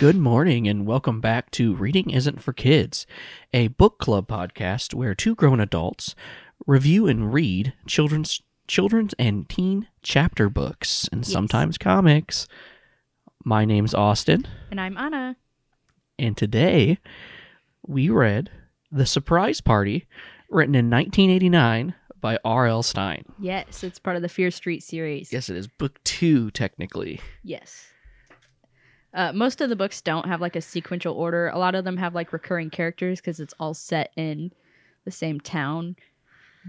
Good morning and welcome back to Reading Isn't for Kids, a book club podcast where two grown adults review and read children's and teen chapter books and sometimes comics. My name's Austin. And I'm Anna. And today we read The Surprise Party, written in 1989 by R.L. Stine. Yes, it's part of the Fear Street series. Yes, it is. Book 2, technically. Yes. Most of the books don't have like a sequential order. A lot of them have like recurring characters because it's all set in the same town.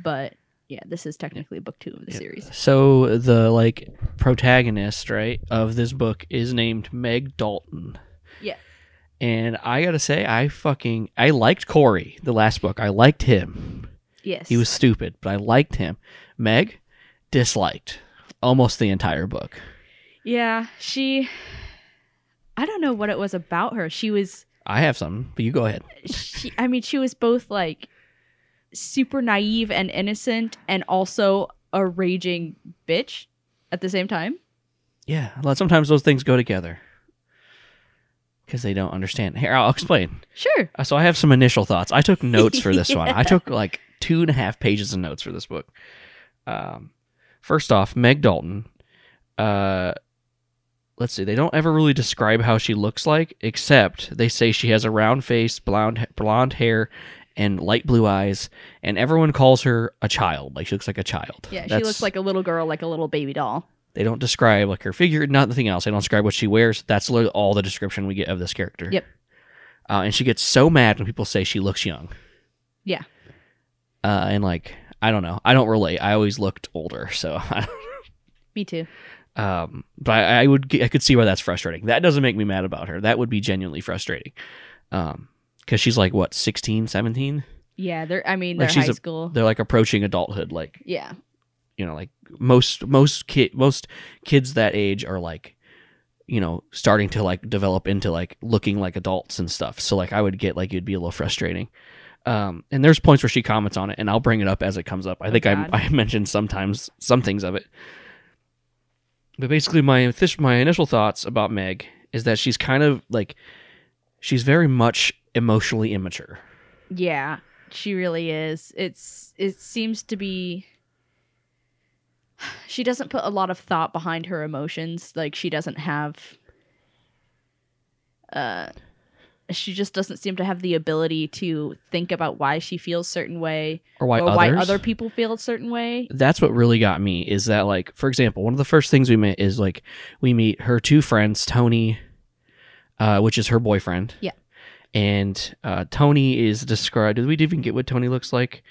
But yeah, this is technically book 2 of the series. So the like protagonist, right, of this book is named Meg Dalton. Yeah. And I gotta say, I liked Corey, the last book. I liked him. Yes. He was stupid, but I liked him. Meg disliked almost the entire book. Yeah, I don't know what it was about her. She was... I have something, but you go ahead. She was both like super naive and innocent and also a raging bitch at the same time. Yeah. Sometimes those things go together because they don't understand. Here, I'll explain. Sure. So I have some initial thoughts. I took notes for this one. I took like 2.5 pages of notes for this book. First off, Meg Dalton... let's see, they don't ever really describe how she looks like, except they say she has a round face, blonde hair, and light blue eyes, and everyone calls her a child. Like, she looks like a child. Yeah, she looks like a little girl, like a little baby doll. They don't describe, like, her figure, nothing else. They don't describe what she wears. That's literally all the description we get of this character. Yep. And she gets so mad when people say she looks young. Yeah. And, like, I don't know. I don't relate. I always looked older, so... Me too. But I could see why that's frustrating. That doesn't make me mad about her. That would be genuinely frustrating. Cause she's like, what, 16, 17? Yeah. They're high school. They're like approaching adulthood. Like, yeah, you know, like most kids that age are like, you know, starting to like develop into like looking like adults and stuff. So like, I would get like, it'd be a little frustrating. And there's points where she comments on it and I'll bring it up as it comes up. I mentioned sometimes some things of it. But basically, my initial thoughts about Meg is that she's kind of, like, she's very much emotionally immature. Yeah, she really is. It seems to be... She doesn't put a lot of thought behind her emotions. Like, she doesn't have... she just doesn't seem to have the ability to think about why she feels a certain way or why other people feel a certain way. That's what really got me is that, like, for example, one of the first things we met is, like, we meet her two friends, Tony, which is her boyfriend. Yeah. And Tony is described... Did we even get what Tony looks like?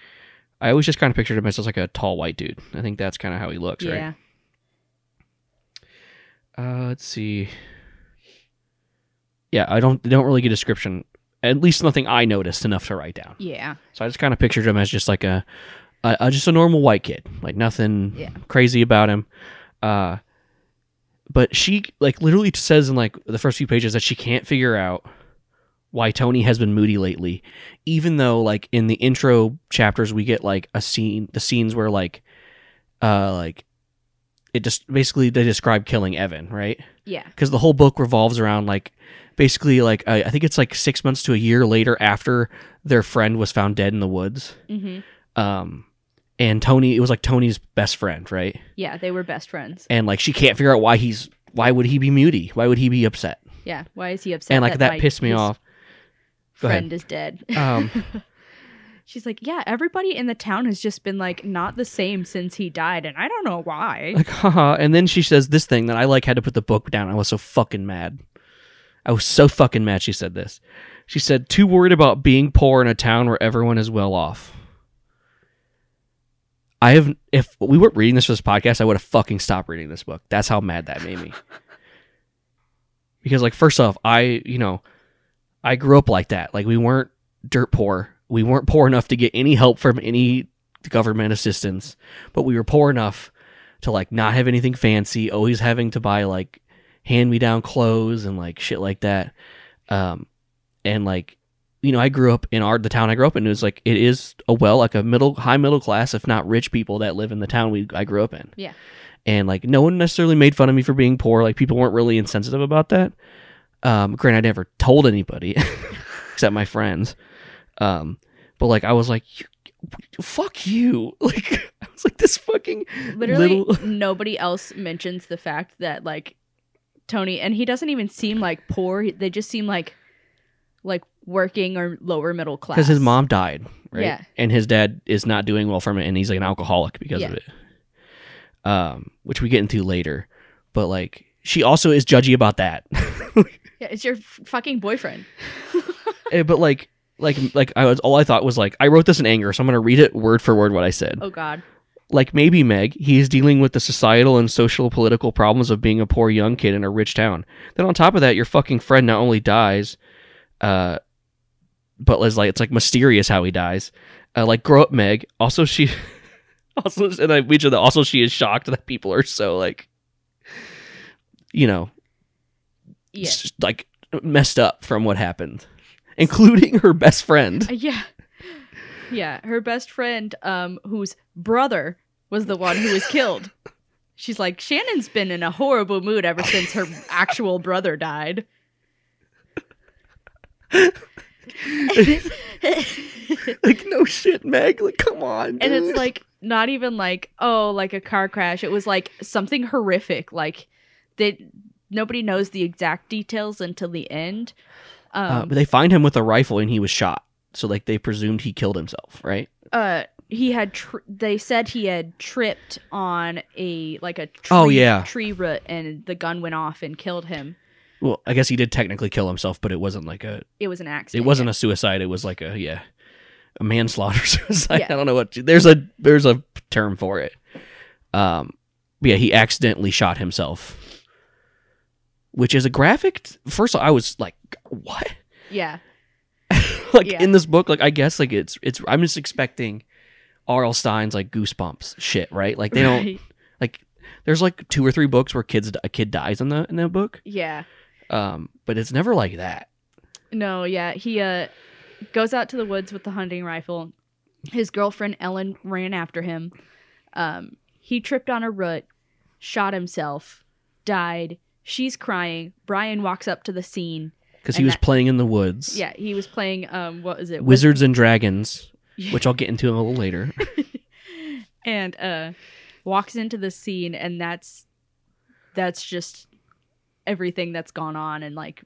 I always just kind of pictured him as just like a tall white dude. I think that's kind of how he looks, right? Yeah. Let's see... Yeah, they don't really get a description. At least nothing I noticed enough to write down. Yeah. So I just kind of pictured him as just like a normal white kid, like nothing crazy about him. But she like literally says in like the first few pages that she can't figure out why Tony has been moody lately, even though like in the intro chapters we get like the scenes where like it just basically they describe killing Evan, right? Yeah. Because the whole book revolves around like. Basically, like, I think it's like 6 months to a year later after their friend was found dead in the woods. Mm-hmm. And Tony, it was like Tony's best friend, right? Yeah, they were best friends. And like, she can't figure out why would he be moody? Why would he be upset? Yeah, why is he upset? And like, that pissed me off. Friend is dead. She's like, yeah, everybody in the town has just been like not the same since he died, and I don't know why. Like, haha. And then she says this thing that I like had to put the book down. I was so fucking mad. I was so fucking mad she said this. She said, too worried about being poor in a town where everyone is well off. If we weren't reading this for this podcast, I would have fucking stopped reading this book. That's how mad that made me. Because, like, first off, I grew up like that. Like, we weren't dirt poor. We weren't poor enough to get any help from any government assistance. But we were poor enough to, like, not have anything fancy, always having to buy, like, hand-me-down clothes and like shit like that, and like, you know, I grew up in the town I grew up in. It was like it is a middle class, if not rich people that live in the town I grew up in. Yeah, and like no one necessarily made fun of me for being poor. Like people weren't really insensitive about that. Granted, I never told anybody except my friends. But like, I was like, fuck you. Like, I was like, this fucking literally little... Nobody else mentions the fact that like Tony, and he doesn't even seem like poor. They just seem like working or lower middle class. Because his mom died, right? Yeah. And his dad is not doing well from it, and he's like an alcoholic because of it. Which we get into later. But like, she also is judgy about that. Yeah, it's your fucking boyfriend. But like I was, all I thought was like, I wrote this in anger, so I'm gonna read it word for word what I said. Oh God. Like, maybe, Meg, he is dealing with the societal and social political problems of being a poor young kid in a rich town. Then on top of that, your fucking friend not only dies, but it's like mysterious how he dies. Like, grow up, Meg. Also, she is shocked that people are so like, you know, like messed up from what happened, including her best friend. Yeah. Yeah, her best friend, whose brother was the one who was killed. She's like, Shannon's been in a horrible mood ever since her actual brother died. Like, no shit, Meg. Like, come on, dude. And it's like, not even like, oh, like a car crash. It was like something horrific. Like, nobody knows the exact details until the end. But they find him with a rifle and he was shot. So, like, they presumed he killed himself, right? They said he had tripped on tree root, and the gun went off and killed him. Well, I guess he did technically kill himself, but it wasn't like a... It was an accident. It wasn't a suicide. It was like a manslaughter suicide. Yeah. I don't know what... There's a term for it. But yeah, he accidentally shot himself, which is a graphic... First of all, I was like, what? Yeah. In this book, like, I guess, like, it's I'm just expecting R.L. Stine's like Goosebumps shit, right? Like, they don't like. There's like 2 or 3 books where a kid dies in that book. Yeah. But it's never like that. No, yeah, he goes out to the woods with the hunting rifle. His girlfriend Ellen ran after him. He tripped on a root, shot himself, died. She's crying. Brian walks up to the scene. Because he was playing in the woods. Yeah, he was playing, what was it? Wizards and Dragons, which I'll get into a little later. And walks into the scene, and that's just everything that's gone on. And like,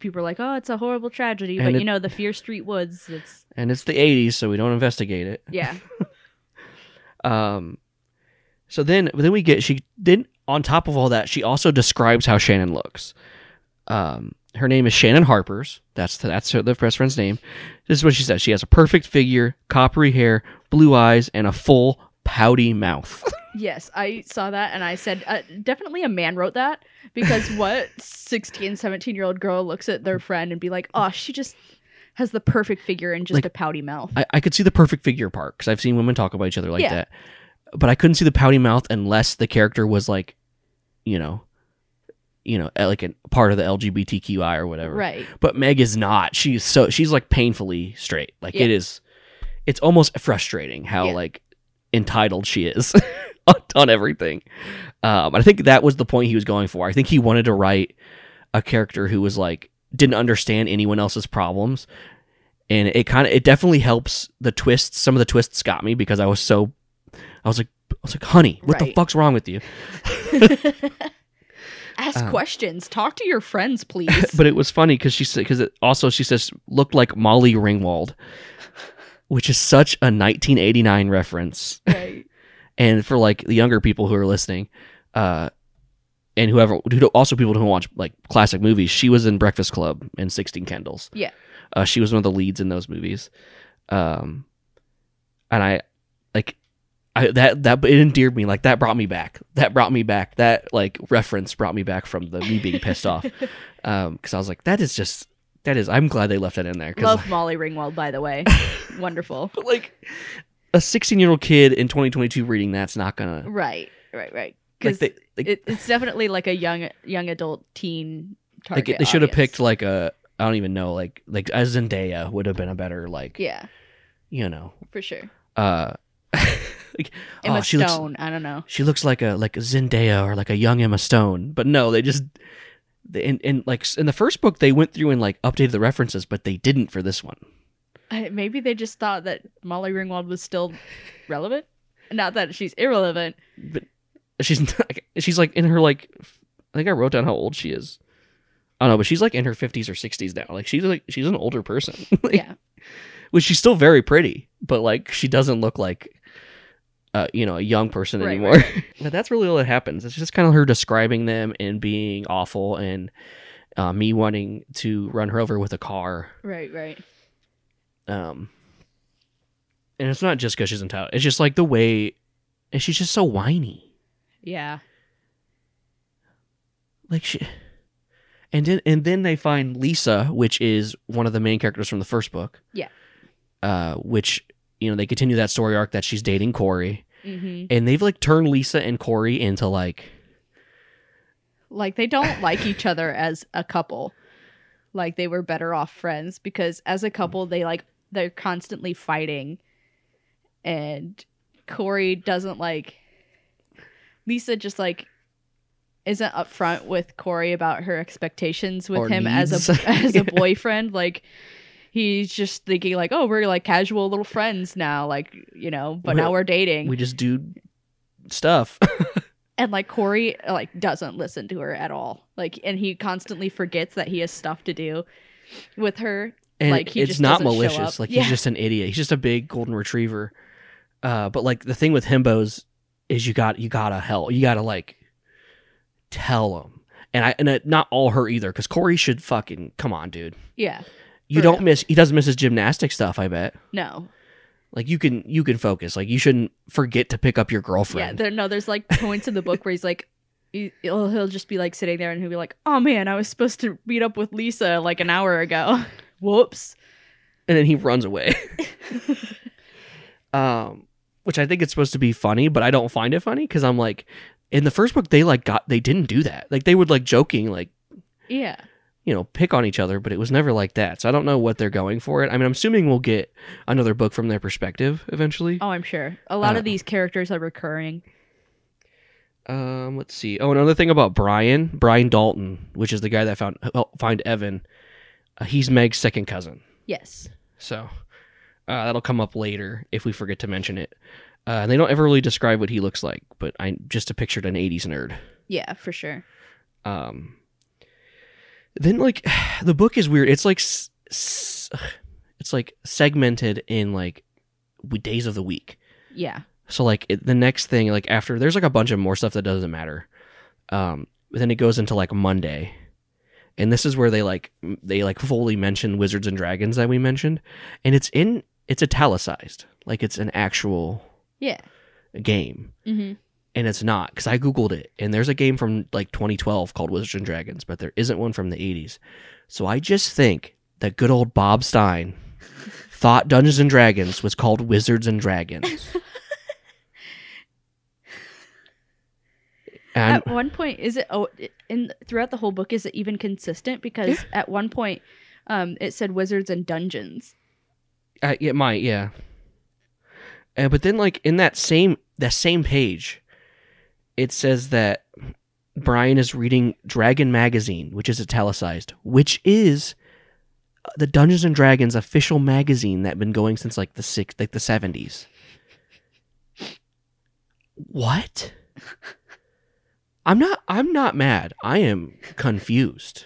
people are like, oh, it's a horrible tragedy. But you know, the Fear Street woods. It's the 80s, so we don't investigate it. Yeah. So then we get, on top of all that, she also describes how Shannon looks. Her name is Shannon Harpers. That's the best friend's name. This is what she says. She has a perfect figure, coppery hair, blue eyes, and a full pouty mouth. Yes, I saw that and I said, definitely a man wrote that, because what 16, 17-year-old girl looks at their friend and be like, oh, she just has the perfect figure and just like, a pouty mouth. I could see the perfect figure part because I've seen women talk about each other like that. But I couldn't see the pouty mouth unless the character was like, you know, like a part of the LGBTQI or whatever. Right. But Meg is not. She's like painfully straight. Like it's almost frustrating how like entitled she is on everything. I think that was the point he was going for. I think he wanted to write a character who was like, didn't understand anyone else's problems. And it definitely helps the twists. Some of the twists got me because I was like, honey, what the fuck's wrong with you? Ask questions. Talk to your friends, please. But it was funny because she says looked like Molly Ringwald, which is such a 1989 reference. Right. And for like the younger people who are listening, and also people who watch like classic movies, she was in Breakfast Club and 16 Candles. Yeah. She was one of the leads in those movies, and I like. It endeared me. Like, that brought me back. That like reference brought me back from me being pissed off. Because I was like, I'm glad they left that in there. Love Molly Ringwald, by the way. Wonderful. But like a 16-year-old kid in 2022 reading that's not gonna. Right. Because it's definitely like a young adult teen target. Like, they should have picked like a, I don't even know, like a Zendaya would have been a better like. Yeah. You know. For sure. Like, Emma Stone, I don't know. She looks like a Zendaya or like a young Emma Stone, but no, they just And like in the first book, they went through and like updated the references, but they didn't for this one. Maybe they just thought that Molly Ringwald was still relevant. Not that she's irrelevant, but she's not, she's like in her like, I think I wrote down how old she is. I don't know, but she's like in her 50s or 60s now. Like she's an older person. Like, yeah, which she's still very pretty, but like she doesn't look like you know, a young person anymore. Right. But that's really all that happens. It's just kind of her describing them and being awful, and me wanting to run her over with a car. Right, right. And it's not just because she's entitled. It's just like the way, and she's just so whiny. Yeah. Like she, and then they find Lisa, which is one of the main characters from the first book. Yeah. Which, you know, they continue that story arc that she's dating Corey, mm-hmm. and they've like turned Lisa and Corey into like they don't like each other as a couple. Like they were better off friends, because as a couple, they like, they're constantly fighting. And Corey doesn't like, Lisa just like isn't upfront with Corey about her expectations with him needs. as a boyfriend. Like he's just thinking like, oh, we're like casual little friends now, like, you know, but now we're dating. We just do stuff. And like Corey like doesn't listen to her at all. Like, and he constantly forgets that he has stuff to do with her. And like, he it's just not malicious. Like, yeah. He's just an idiot. He's just a big golden retriever. But like the thing with himbos is you gotta like tell him. And not all her either, because Corey should fucking come on, dude. Yeah. You don't real. He doesn't miss his gymnastic stuff, I bet. No. Like you can focus. Like you shouldn't forget to pick up your girlfriend. Yeah. There's like points in the book where he's like, he'll just be like sitting there and he'll be like, oh man, I was supposed to meet up with Lisa like an hour ago. Whoops. And then he runs away. Which I think it's supposed to be funny, but I don't find it funny, because I'm like, in the first book they didn't do that. Like they would like joking, like, yeah, you know, pick on each other, but it was never like that. So I don't know what they're going for. It. I mean, I'm assuming we'll get another book from their perspective eventually. Oh, I'm sure. A lot of these characters are recurring. Let's see. Oh, another thing about Brian Dalton, which is the guy that helped find Evan. He's Meg's second cousin. Yes. So that'll come up later if we forget to mention it. They don't ever really describe what he looks like, but I just pictured an 80s nerd. Yeah, for sure. Then like the book is weird. It's like segmented in like days of the week. Yeah. So like the next thing, like after, there's like a bunch of more stuff that doesn't matter. Then it goes into like Monday, and this is where they fully mention Wizards and Dragons that we mentioned, and it's italicized, like it's an actual game. Mm-hmm. And it's not, because I Googled it, and there's a game from like 2012 called Wizards and Dragons, but there isn't one from the 80s. So I just think that good old Bob Stein thought Dungeons and Dragons was called Wizards and Dragons. At one point, is it? Oh, throughout the whole book, is it even consistent? Because at one point, it said Wizards and Dungeons. It might, yeah. But then, like in that same page. It says that Brian is reading Dragon Magazine, which is italicized, which is the Dungeons and Dragons official magazine that's been going since like the 70s. What? I'm not mad. I am confused.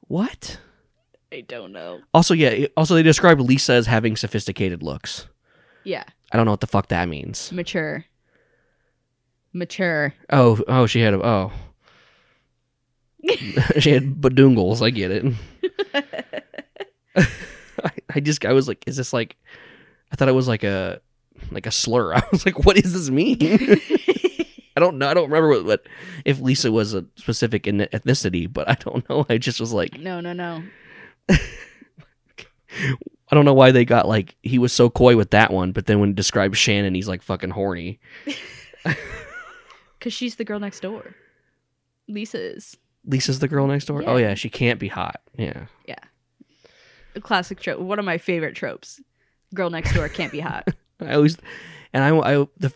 What? I don't know. Also, they describe Lisa as having sophisticated looks. Yeah. I don't know what the fuck that means. Mature. Oh, she had she had badoongles. I get it. I was like, is this like? I thought it was like a slur. I was like, what does this mean? I don't know. I don't remember what if Lisa was a specific ethnicity, but I don't know. I just was like, no. I don't know why they got like he was so coy with that one, but then when it describes Shannon, he's like fucking horny. Because she's the girl next door. Lisa's the girl next door? Yeah. Oh, yeah. She can't be hot. Yeah. Yeah. A classic trope. One of my favorite tropes. Girl next door can't be hot. The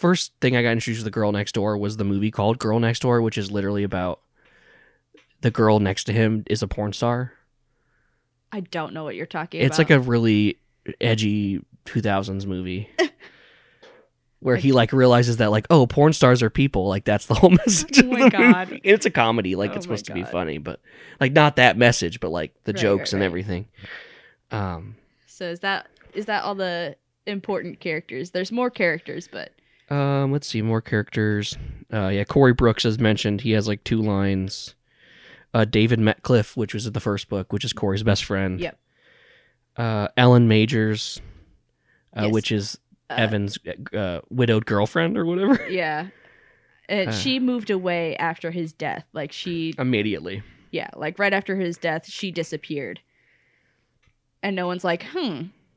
first thing I got introduced to the girl next door was the movie called Girl Next Door, which is literally about the girl next to him is a porn star. I don't know what you're talking about. It's like a really edgy 2000s movie where he like realizes that like, oh, porn stars are people. Like that's the whole message. Oh my God. It's a comedy. Like it's supposed to be funny, but like not that message, but like the jokes and everything. So is that all the important characters? There's more characters, but let's see, more characters. Yeah, Corey Brooks, as mentioned, he has like 2 lines. David Metcliffe, which was in the first book, which is Corey's best friend. Yep. Ellen Majors, yes, which is Evan's widowed girlfriend or whatever. Yeah. And she moved away after his death. Like she... Immediately. Yeah, like right after his death, she disappeared. And no one's like,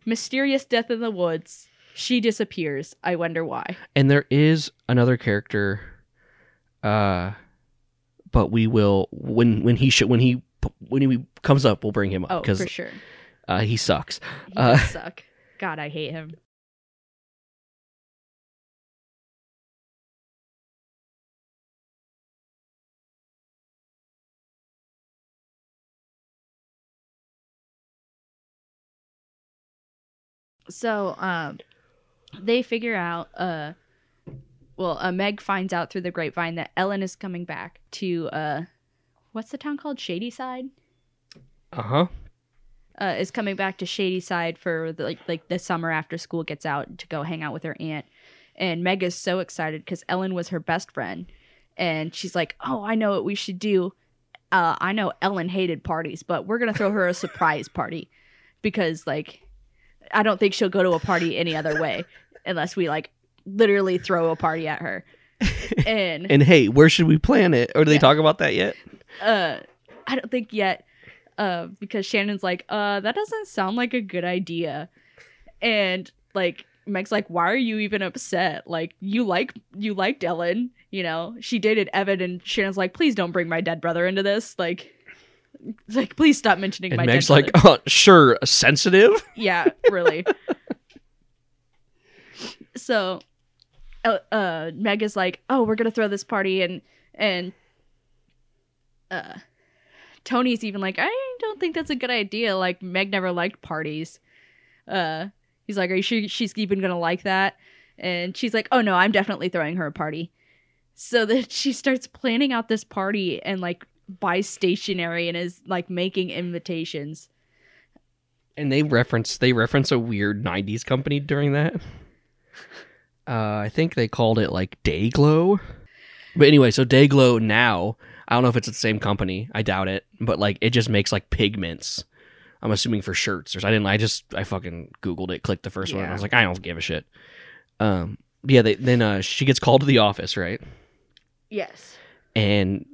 mysterious death in the woods. She disappears. I wonder why. And there is another character, but we will when he comes up, we'll bring him up. Oh, for sure. He sucks. He does suck. God, I hate him. So, they figure out, Meg finds out through the grapevine that Ellen is coming back to, what's the town called? Shadyside? Uh-huh. Is coming back to Shadyside for the summer after school gets out to go hang out with her aunt. And Meg is so excited because Ellen was her best friend. And she's like, oh, I know what we should do. I know Ellen hated parties, but we're going to throw her a surprise party because, like, I don't think she'll go to a party any other way unless we like literally throw a party at her. And hey, where should we plan it? Or do they talk about that yet? I don't think yet, because Shannon's like, that doesn't sound like a good idea. And like Meg's like, why are you even upset? Like you liked Ellen, you know, she dated Evan, and Shannon's like, please don't bring my dead brother into this. Like, please stop mentioning my dead brother. And Meg's like, sure, sensitive? Yeah, really. So, Meg is like, oh, we're going to throw this party. And Tony's even like, I don't think that's a good idea. Like, Meg never liked parties. He's like, are you sure she's even going to like that? And she's like, oh, no, I'm definitely throwing her a party. So then she starts planning out this party and, like, buy stationery and is like making invitations. And they reference a weird 90s company during that. I think they called it like Dayglow. But anyway, so Dayglow now, I don't know if it's the same company. I doubt it. But like it just makes like pigments. I'm assuming for shirts. I fucking Googled it, clicked the first one. And I was like, I don't give a shit. Then she gets called to the office, right? Yes. And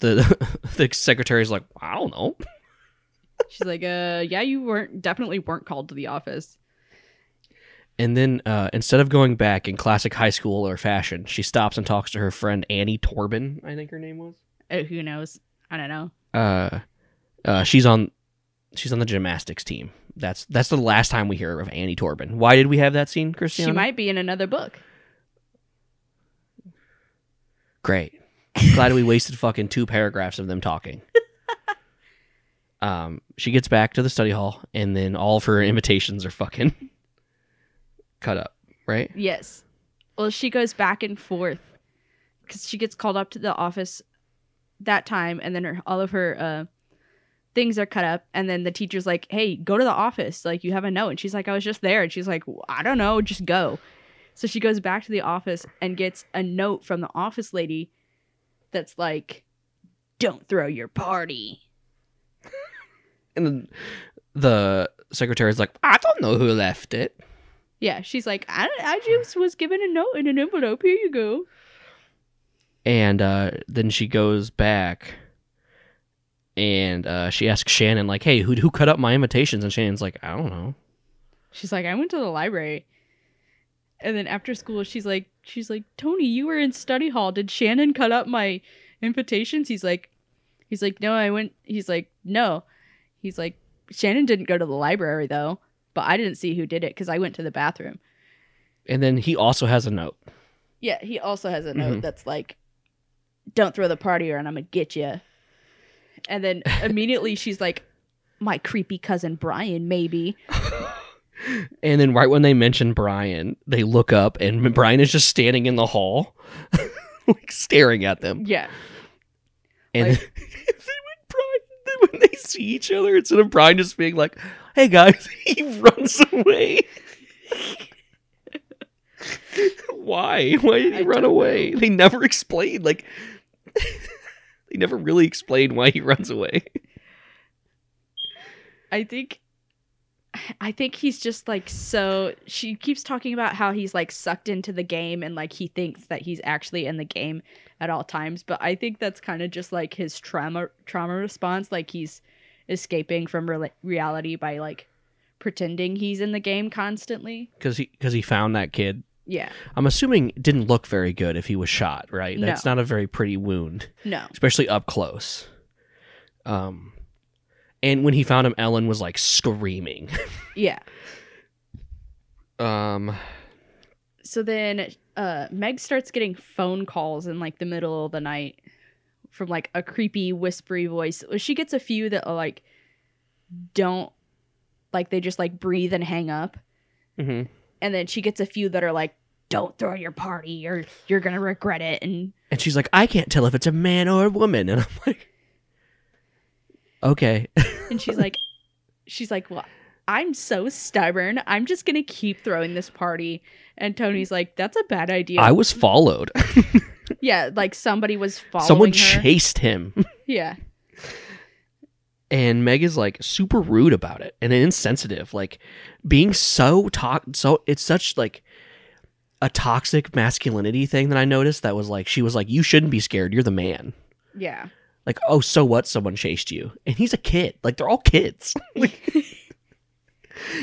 the secretary's like, I don't know. She's like, yeah, you definitely weren't called to the office. And then instead of going back in classic high school or fashion, she stops and talks to her friend Annie Torben, I think her name was. Oh, who knows? I don't know. She's on the gymnastics team. That's the last time we hear of Annie Torben. Why did we have that scene, Christiana? She might be in another book. Great. Glad we wasted fucking 2 paragraphs of them talking. She gets back to the study hall, and then all of her invitations are fucking cut up, right? Yes. Well, she goes back and forth because she gets called up to the office that time, and then all of her things are cut up, and then the teacher's like, hey, go to the office. Like, you have a note. And she's like, I was just there. And she's like, well, I don't know. Just go. So she goes back to the office and gets a note from the office lady that's like, don't throw your party. And then the secretary's like, I don't know who left it. Yeah, she's like, I just was given a note in an envelope. Here you go. And then she goes back, and she asks Shannon, like, hey, who cut up my invitations? And Shannon's like, I don't know. She's like, I went to the library. And then after school, she's like, Tony, you were in study hall. Did Shannon cut up my invitations? He's like, no, I went. He's like, no. He's like, Shannon didn't go to the library, though. But I didn't see who did it because I went to the bathroom. And then he also has a note. Yeah, he also has a note that's like, don't throw the party or I'm going to get you. And then immediately she's like, my creepy cousin Brian, maybe. And then right when they mention Brian, they look up and Brian is just standing in the hall, like staring at them. Yeah. And like, when they see each other, instead of Brian just being like, hey guys, he runs away. Why? Why did he run away? Know. They never explained. Like, they never really explained why he runs away. I think he's just like, so she keeps talking about how he's like sucked into the game and like he thinks that he's actually in the game at all times, but I think that's kind of just like his trauma response, like he's escaping from reality by like pretending he's in the game constantly because he found that kid. Yeah. I'm assuming it didn't look very good if he was shot, right? No. That's not a very pretty wound. No. Especially up close. And when he found him, Ellen was like screaming. Yeah. So then Meg starts getting phone calls in like the middle of the night from like a creepy, whispery voice. She gets a few that are like, don't, like they just like breathe and hang up. Mm-hmm. And then she gets a few that are like, don't throw your party or you're going to regret it. And she's like, I can't tell if it's a man or a woman. And I'm like, okay. And she's like, well, I'm so stubborn. I'm just going to keep throwing this party. And Tony's like, that's a bad idea. I was followed. Yeah, like somebody was following Someone her. Chased him. Yeah. And Meg is like super rude about it and insensitive, like being so it's such like a toxic masculinity thing that I noticed that was like, she was like, you shouldn't be scared. You're the man. Yeah. Like, oh, so what? Someone chased you. And he's a kid. Like, they're all kids. Like,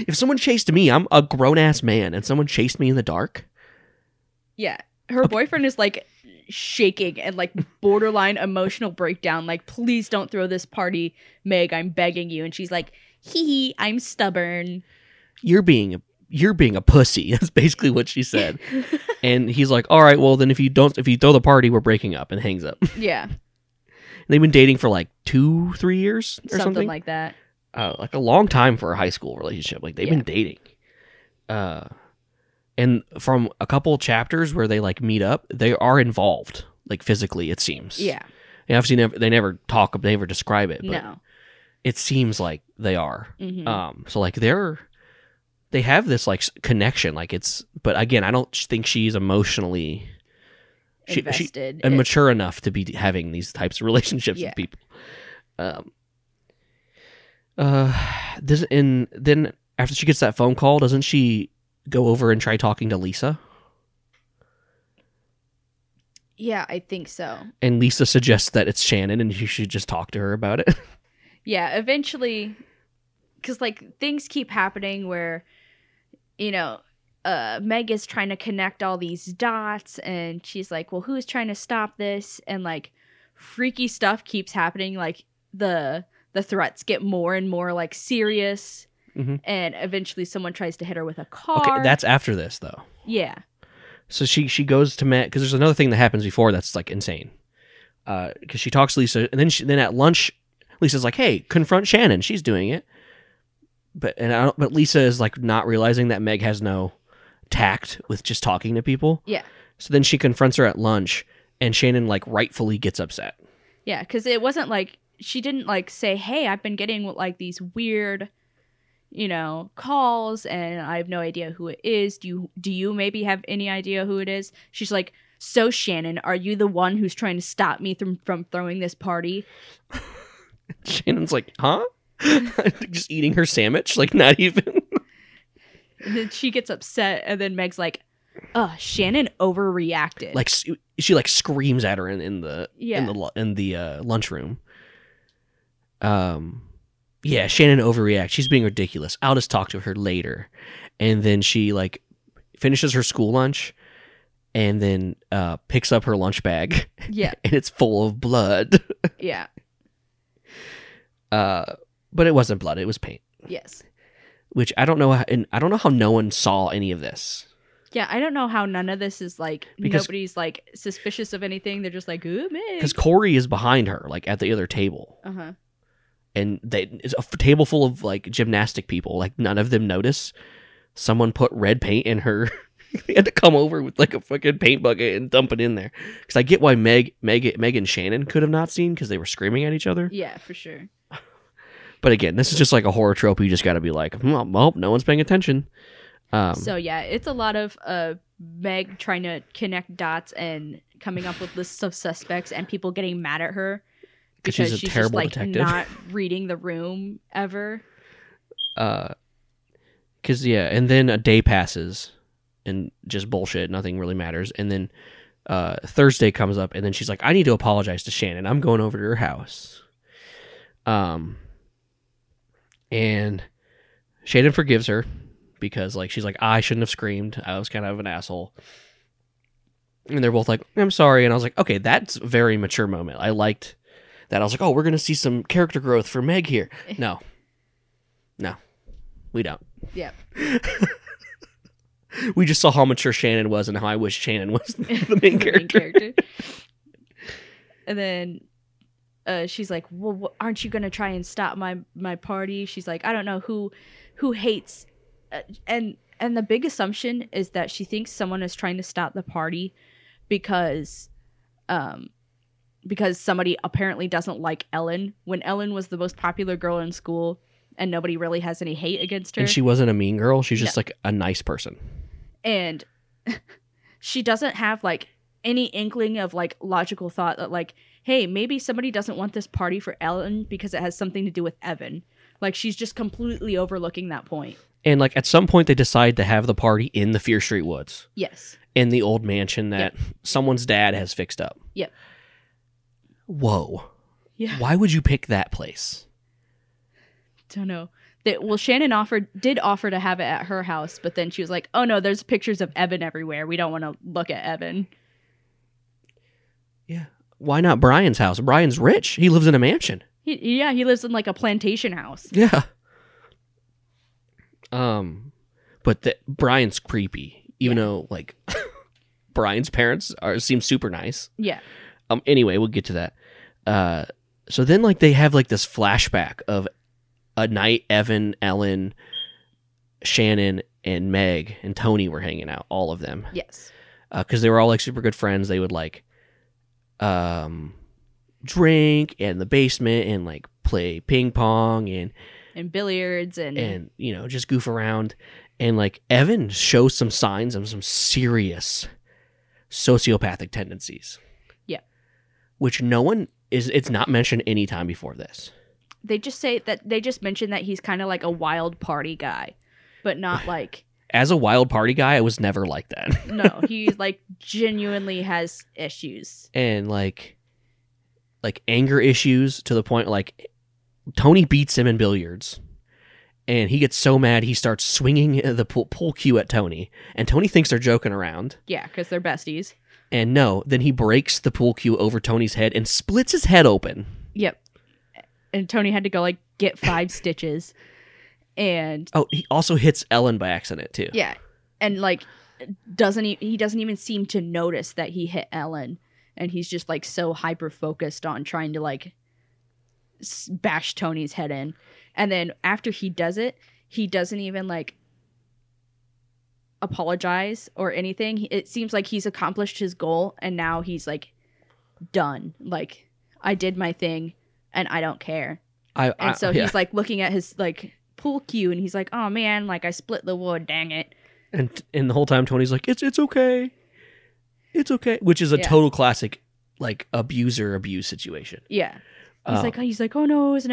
if someone chased me, I'm a grown-ass man, and someone chased me in the dark. Yeah. Her boyfriend is, like, shaking and, like, borderline emotional breakdown. Like, please don't throw this party, Meg. I'm begging you. And she's like, hee, I'm stubborn. You're being a pussy. That's basically what she said. And he's like, all right, well, then if you throw the party, we're breaking up, and hangs up. Yeah. They've been dating for like 2-3 years or something like that. Like a long time for a high school relationship. Like they've been dating. And from a couple chapters where they like meet up, they are involved, like physically, it seems. Yeah. And obviously they never talk, they never describe it, but it seems like they are. Mm-hmm. So like they have this like connection, like it's, but again, I don't think she's emotionally invested and mature enough to be having these types of relationships with people. And then after she gets that phone call, doesn't she go over and try talking to Lisa? Yeah, I think so. And Lisa suggests that it's Shannon and you should just talk to her about it. Yeah, eventually, because like things keep happening where, you know, Meg is trying to connect all these dots and she's like, well, who's trying to stop this? And like freaky stuff keeps happening. Like the threats get more and more like serious. Mm-hmm. And eventually someone tries to hit her with a car. Okay, that's after this though. Yeah. So she goes to Meg because there's another thing that happens before that's like insane. Because she talks to Lisa and then at lunch, Lisa's like, hey, confront Shannon. She's doing it. But Lisa is like not realizing that Meg has no tact with just talking to people. Yeah. So then she confronts her at lunch and Shannon like rightfully gets upset. Yeah, because it wasn't like she didn't like say, hey, I've been getting like these weird, you know, calls and I have no idea who it is. Do you maybe have any idea who it is? She's like, so Shannon, are you the one who's trying to stop me from throwing this party? Shannon's like, huh? Just eating her sandwich, like not even. And then she gets upset, and then Meg's like, "Oh, Shannon overreacted." Like she like screams at her in the lunchroom. Yeah, Shannon overreacts. She's being ridiculous. I'll just talk to her later, and then she like finishes her school lunch, and then picks up her lunch bag. Yeah, and it's full of blood. Yeah. But it wasn't blood; it was paint. Yes. Which I don't know how no one saw any of this. Yeah, I don't know how none of this is like, because nobody's like suspicious of anything. They're just like, ooh, Meg. Because Corey is behind her, like at the other table. Uh-huh. And it's a table full of like gymnastic people. Like none of them notice. Someone put red paint in her. They had to come over with like a fucking paint bucket and dump it in there. Because I get why Meg and Shannon could have not seen, because they were screaming at each other. Yeah, for sure. But again, this is just like a horror trope. You just got to be like, well, no one's paying attention. So yeah, it's a lot of Meg trying to connect dots and coming up with lists of suspects and people getting mad at her because she's a terrible detective. Not reading the room ever. Because yeah, and then a day passes and just bullshit. Nothing really matters. And then Thursday comes up, and then she's like, "I need to apologize to Shannon. I'm going over to her house." And Shannon forgives her. Because like she's like, I shouldn't have screamed. I was kind of an asshole. And they're both like, I'm sorry. And I was like, okay, that's a very mature moment. I liked that. I was like, oh, we're going to see some character growth for Meg here. No, we don't. Yeah. We just saw how mature Shannon was and how I wish Shannon was the main character. And then she's like, well, aren't you going to try and stop my party? She's like, I don't know who hates... And the big assumption is that she thinks someone is trying to stop the party because somebody apparently doesn't like Ellen, when Ellen was the most popular girl in school and nobody really has any hate against her. And she wasn't a mean girl. She's just like a nice person. And she doesn't have like any inkling of like logical thought that like, hey, maybe somebody doesn't want this party for Ellen because it has something to do with Evan. Like she's just completely overlooking that point. And like at some point they decide to have the party in the Fear Street woods. Yes. In the old mansion that someone's dad has fixed up. Yep. Whoa. Yeah. Why would you pick that place? Don't know. Shannon did offer to have it at her house, but then she was like, "Oh no, there's pictures of Evan everywhere. We don't want to look at Evan." Yeah. Why not Brian's house? Brian's rich. He lives in a mansion. He lives in like a plantation house. Yeah. But Brian's creepy, even though like Brian's parents seem super nice. Yeah. Anyway, we'll get to that. So then like they have like this flashback of a night Evan, Ellen, Shannon, and Meg and Tony were hanging out. All of them. Yes. Because they were all like super good friends. They would like drink in the basement and like play ping pong and billiards and you know, just goof around. And like Evan shows some signs of some serious sociopathic tendencies. Yeah. Which no one it's not mentioned any time before this. They just mention that he's kind of like a wild party guy, but not like as a wild party guy, I was never like that. No, he like genuinely has issues. And like anger issues to the point like Tony beats him in billiards, and he gets so mad he starts swinging the pool cue at Tony, and Tony thinks they're joking around. Yeah, because they're besties. And no, then he breaks the pool cue over Tony's head and splits his head open. Yep. And Tony had to go like get 5 stitches. And he also hits Ellen by accident too. Yeah, and like he doesn't even seem to notice that he hit Ellen, and he's just like so hyper focused on trying to like bash Tony's head in. And then after he does it, he doesn't even like apologize or anything. It seems like he's accomplished his goal, and now he's like done, like I did my thing and I don't care. He's like looking at his like pool cue and he's like, oh man, like I split the wood, dang it. And the whole time Tony's like, it's okay, which is a total classic like abuser abuse situation. Yeah. He's like, oh no, it was an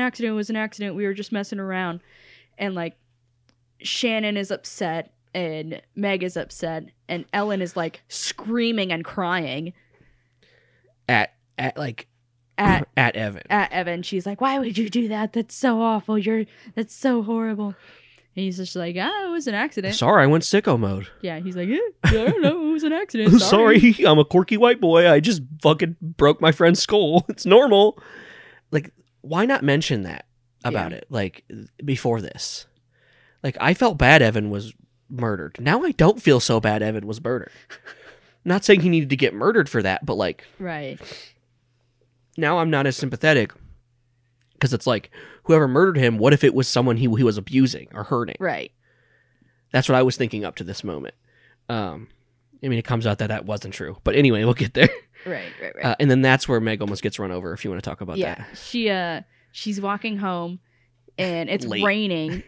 accident. We were just messing around. And like Shannon is upset and Meg is upset and Ellen is like screaming and crying at Evan. At Evan. She's like, why would you do that? That's so awful. That's so horrible. And he's just like, it was an accident. Sorry, I went sicko mode. Yeah, he's like, I don't know, it was an accident. Sorry, I'm a quirky white boy. I just fucking broke my friend's skull. It's normal. Like, why not mention that about it, like, before this? Like, I felt bad Evan was murdered. Now I don't feel so bad Evan was murdered. Not saying he needed to get murdered for that, but like... Right. Now I'm not as sympathetic because it's like, whoever murdered him, what if it was someone he was abusing or hurting? Right. That's what I was thinking up to this moment. I mean, it comes out that that wasn't true. But anyway, we'll get there. Right. And then that's where Meg almost gets run over, if you want to talk about that. Yeah, she's walking home, and it's raining,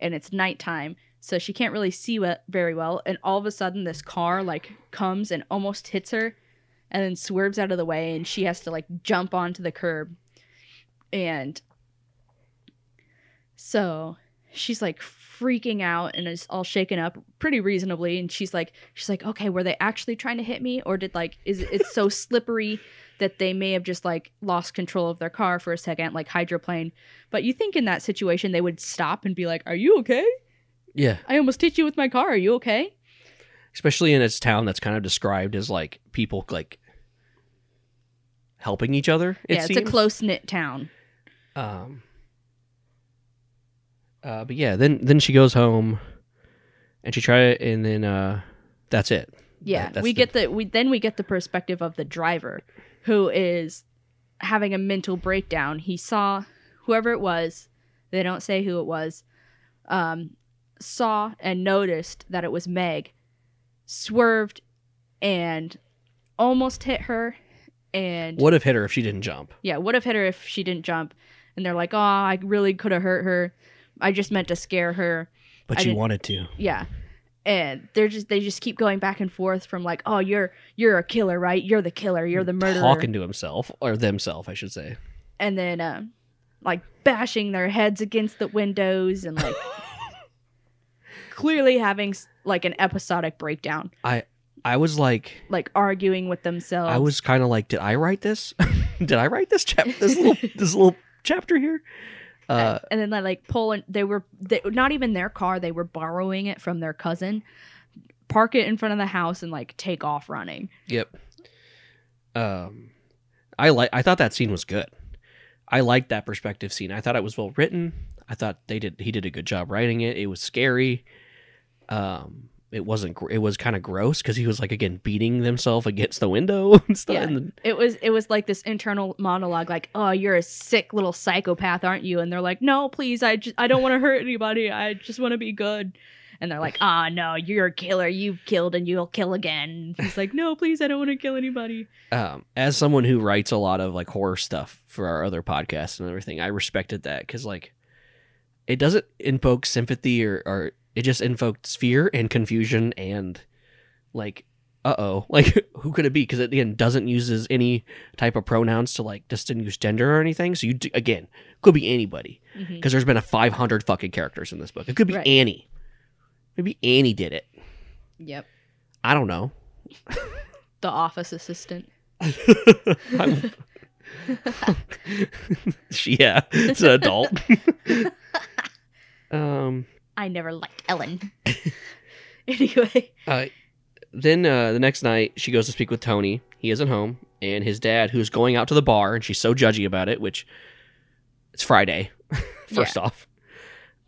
and it's nighttime, so she can't really see very well. And all of a sudden, this car, like, comes and almost hits her and then swerves out of the way, and she has to, like, jump onto the curb. And so she's, like, freaking out and is all shaken up pretty reasonably, and she's like, okay, were they actually trying to hit me, or did, like, is it so slippery that they may have just, like, lost control of their car for a second, like hydroplane? But you think in that situation they would stop and be like, are you okay? Yeah, I almost hit you with my car, are you okay? Especially in its town that's kind of described as, like, people, like, helping each other. It's a close-knit town. But yeah, then she goes home, and she tries it, and then that's it. Yeah, we get the perspective of the driver, who is having a mental breakdown. He saw whoever it was. They don't say who it was. Saw and noticed that it was Meg, swerved, and almost hit her. And would have hit her if she didn't jump. Yeah, would have hit her if she didn't jump. And they're like, "Oh, I really could have hurt her. I just meant to scare her." But you wanted to. Yeah. And they just keep going back and forth from, like, "Oh, you're a killer, right? You're the killer. You're the murderer." Talking to himself, or themself, I should say. And then like, bashing their heads against the windows and, like, clearly having, like, an episodic breakdown. I was like arguing with themselves. I was kind of like, did I write this? Did I write this chapter? This little chapter here. And then they, like, they not even their car. They were borrowing it from their cousin, park it in front of the house, and, like, take off running. Yep. I thought that scene was good. I liked that perspective scene. I thought it was well written. I thought he did a good job writing it. It was scary. It was kind of gross because he was, like, again, beating themselves against the window and stuff. Yeah. And it was like this internal monologue, like, "Oh, you're a sick little psychopath, aren't you?" And they're like, "No, please, I don't want to hurt anybody. I just want to be good." And they're like, "Ah, oh, no, you're a killer. You've killed and you'll kill again." He's like, "No, please, I don't want to kill anybody." As someone who writes a lot of, like, horror stuff for our other podcasts and everything, I respected that because, like, it doesn't invoke sympathy or it just invoked fear and confusion and, like, uh-oh. Like, who could it be? Because it, again, doesn't use any type of pronouns to, like, distinguish gender or anything. So, again, could be anybody. Because there's been 500 fucking characters in this book. It could be Annie. Maybe Annie did it. Yep. I don't know. The office assistant. Yeah, it's an adult. I never liked Ellen. Anyway. Then the next night, she goes to speak with Tony. He isn't home. And his dad, who's going out to the bar, and she's so judgy about it, which it's Friday, first off,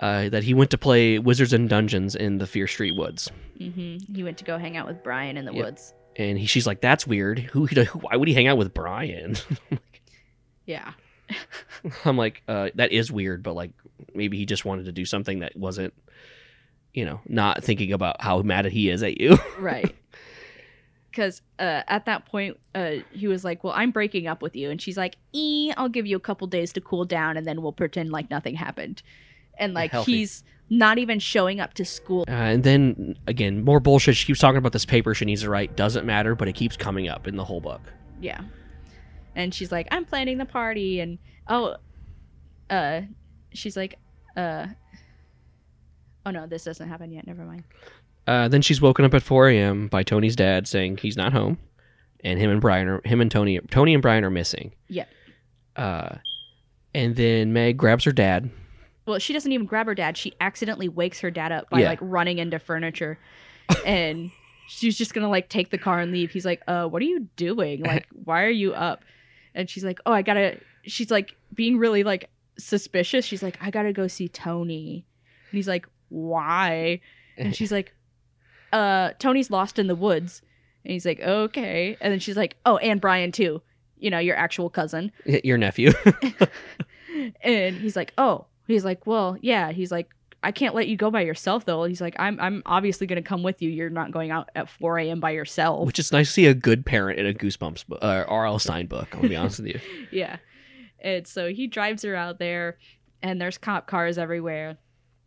that he went to play Wizards and Dungeons in the Fear Street woods. Mm-hmm. He went to go hang out with Brian in the woods. And she's like, "That's weird. Why would he hang out with Brian?" Yeah. I'm like, that is weird, but, like, maybe he just wanted to do something that wasn't, you know, not thinking about how mad he is at you. Right. Because at that point, he was like, "Well, I'm breaking up with you." And she's like, I'll give you a couple days to cool down, and then we'll pretend like nothing happened." And, like, he's not even showing up to school. And then, again, more bullshit. She keeps talking about this paper she needs to write. Doesn't matter, but it keeps coming up in the whole book. Yeah. And she's like, "I'm planning the party." And, she's like, "Oh, no, this doesn't happen yet. Never mind." Then she's woken up at 4 a.m. by Tony's dad saying he's not home. And Tony and Brian are missing. Yeah. And then Meg grabs her dad. Well, she doesn't even grab her dad. She accidentally wakes her dad up by, like, running into furniture. And she's just going to, like, take the car and leave. He's like, "What are you doing? Like, why are you up?" And she's like, "Oh, she's, like, being really, like, suspicious. She's like, "I got to go see Tony." And he's like, "Why?" And she's like, Tony's lost in the woods. And he's like, okay. And then she's like, oh, and Brian too. You know, your actual cousin. Your nephew. And he's like, oh. He's like, well, yeah. He's like, I can't let you go by yourself, though. He's like, I'm obviously going to come with you. You're not going out at 4 a.m. by yourself. Which is nice to see a good parent in a Goosebumps R.L. Stine book, I'll be honest with you. Yeah. And so he drives her out there, and there's cop cars everywhere.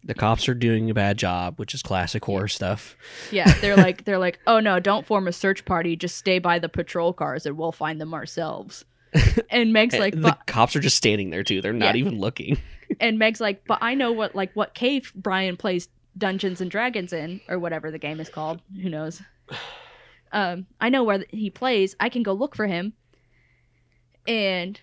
The cops are doing a bad job, which is classic horror stuff. Yeah, they're like, oh no, don't form a search party. Just stay by the patrol cars, and we'll find them ourselves. And Meg's like, the cops are just standing there too. They're not even looking. And Meg's like, but I know what cave Brian plays Dungeons and Dragons in, or whatever the game is called. Who knows? I know where he plays. I can go look for him. And.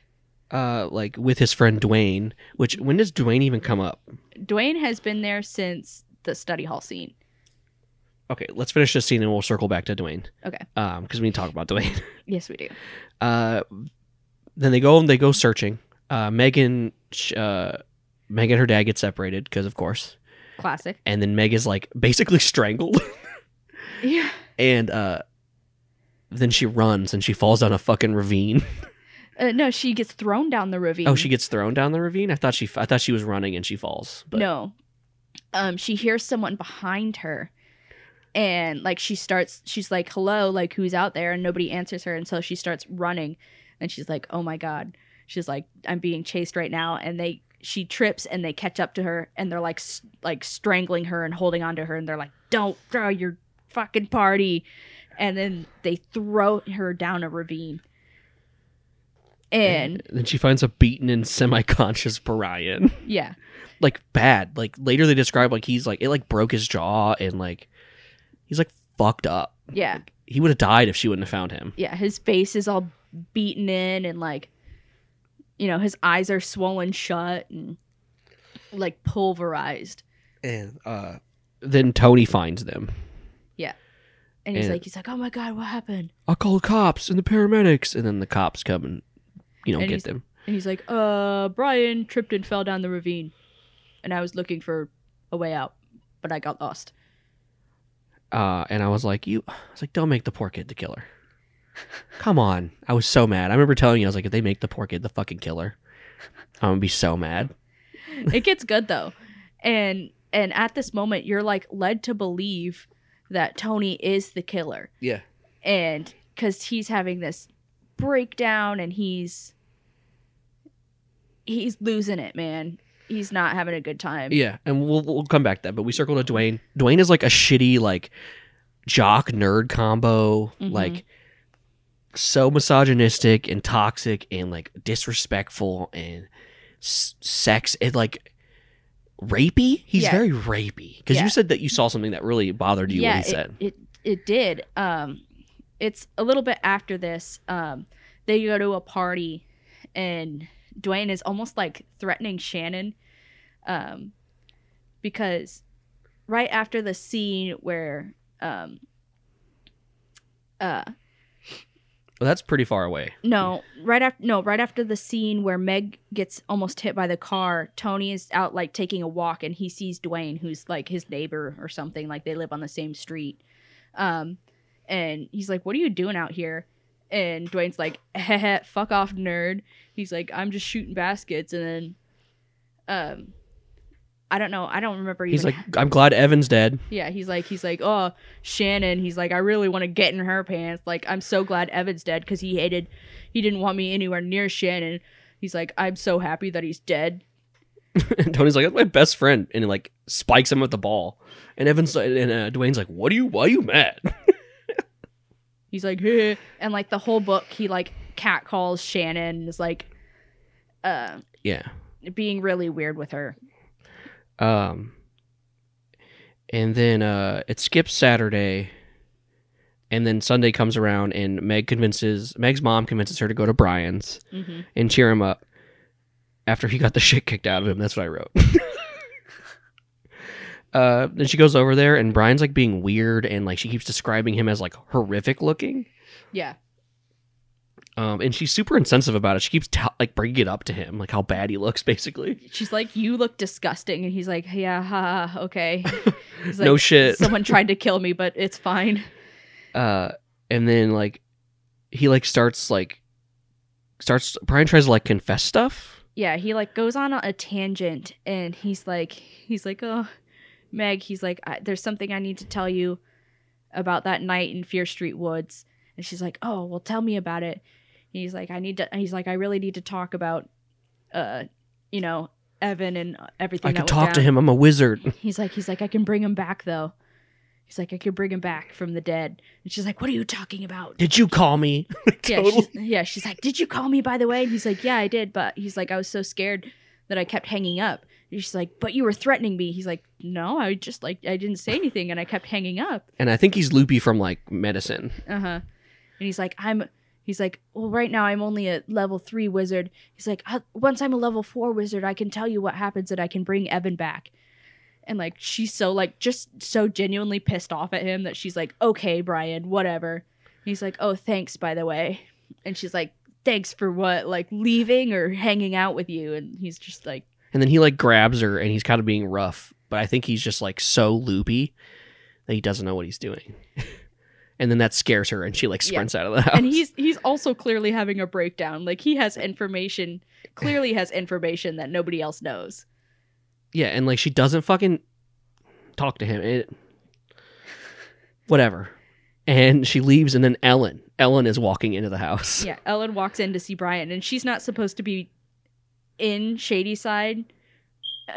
Like with his friend Dwayne, which when does Dwayne even come up? Dwayne has been there since the study hall scene. Okay, let's finish this scene and we'll circle back to Dwayne. Okay. Because we need to talk about Dwayne. Yes, we do. Then they go searching. Meg and her dad get separated because, of course. Classic. And then Meg is like basically strangled. Yeah. And then she runs and she falls down a fucking ravine. No, she gets thrown down the ravine. Oh, she gets thrown down the ravine? I thought she was running and she falls. But. No. She hears someone behind her. And, like, she's like, hello, like, who's out there? And nobody answers her. And so she starts running. And she's like, oh, my God. She's like, I'm being chased right now. And she trips and they catch up to her. And they're, like strangling her and holding onto her. And they're like, don't throw your fucking party. And then they throw her down a ravine. And then she finds a beaten and semi-conscious Brian. Yeah. Like, bad. Like, later they describe, like, he's, like, it, like, broke his jaw and, like, he's, like, fucked up. Yeah. Like, he would have died if she wouldn't have found him. Yeah, his face is all beaten in and, like, you know, his eyes are swollen shut and, like, pulverized. And then Tony finds them. Yeah. And he's like, oh, my God, what happened? I'll call the cops and the paramedics. And then the cops come and. You don't get them. And he's like, Brian tripped and fell down the ravine. And I was looking for a way out, but I got lost. And I was like, don't make the poor kid the killer. Come on. I was so mad. I remember telling you, I was like, if they make the poor kid the fucking killer, I'm going to be so mad. It gets good, though. And at this moment, you're, like, led to believe that Tony is the killer. Yeah. And because he's having this breakdown and he's losing it, man. He's not having a good time. Yeah, and we'll come back to that, but we circle to Dwayne. Dwayne is like a shitty, like, jock nerd combo. Mm-hmm. Like, so misogynistic and toxic and, like, disrespectful and sex and, like, rapey. He's very rapey because you said that you saw something that really bothered you when he said it did. It's a little bit after this. They go to a party, and Dwayne is almost like threatening Shannon, because right after the scene where, well, that's pretty far away. Right after the scene where Meg gets almost hit by the car, Tony is out, like, taking a walk, and he sees Dwayne, who's, like, his neighbor or something. Like, they live on the same street. And he's like, what are you doing out here? And Dwayne's like, fuck off, nerd. He's like, I'm just shooting baskets. And then, I don't know. I don't remember. He's like, I'm glad Evan's dead. Yeah. He's like, oh, Shannon. He's like, I really want to get in her pants. Like, I'm so glad Evan's dead. Cause he didn't want me anywhere near Shannon. He's like, I'm so happy that he's dead. And Tony's like, that's my best friend. And it, like, spikes him with the ball. And Dwayne's like, why are you mad? He's like, hey. And, like, the whole book, he, like, catcalls Shannon and is, like, being really weird with her. And then it skips Saturday, and then Sunday comes around, and Meg's mom convinces her to go to Brian's and cheer him up after he got the shit kicked out of him. That's what I wrote. Then she goes over there, and Brian's, like, being weird, and, like, she keeps describing him as, like, horrific looking. Yeah. And she's super insensitive about it. She keeps like, bringing it up to him, like, how bad he looks, basically. She's like, you look disgusting. And he's like, yeah, okay. He's like, no shit. Someone tried to kill me, but it's fine. And then he starts. Brian tries to confess stuff. Yeah, he goes on a tangent, and he's like, oh, Meg, he's like, there's something I need to tell you about that night in Fear Street Woods. And she's like, oh, well, tell me about it. And he's like, I really need to talk about, Evan and everything. I can talk to him. I'm a wizard. He's like, I can bring him back though. He's like, I can bring him back from the dead. And she's like, what are you talking about? Did you call me? Yeah, totally. She's like, did you call me, by the way? And he's like, yeah, I did. But he's like, I was so scared that I kept hanging up. And she's like, but you were threatening me. He's like, no, I just I didn't say anything. And I kept hanging up. And I think he's loopy from medicine. Uh-huh. And he's like, he's like, well, right now I'm only a level 3 wizard. He's like, once I'm a level 4 wizard, I can tell you what happens and I can bring Evan back. And she's so just so genuinely pissed off at him that she's like, okay, Brian, whatever. And he's like, oh, thanks, by the way. And she's like, thanks for what? Leaving or hanging out with you? And he's just like. And then he grabs her and he's kind of being rough. But I think he's just so loopy that he doesn't know what he's doing. And then that scares her and she sprints out of the house. And he's also clearly having a breakdown. He has information, that nobody else knows. Yeah, and she doesn't fucking talk to him. Whatever. And she leaves, and then Ellen is walking into the house. Yeah, Ellen walks in to see Brian, and she's not supposed to be in Shadyside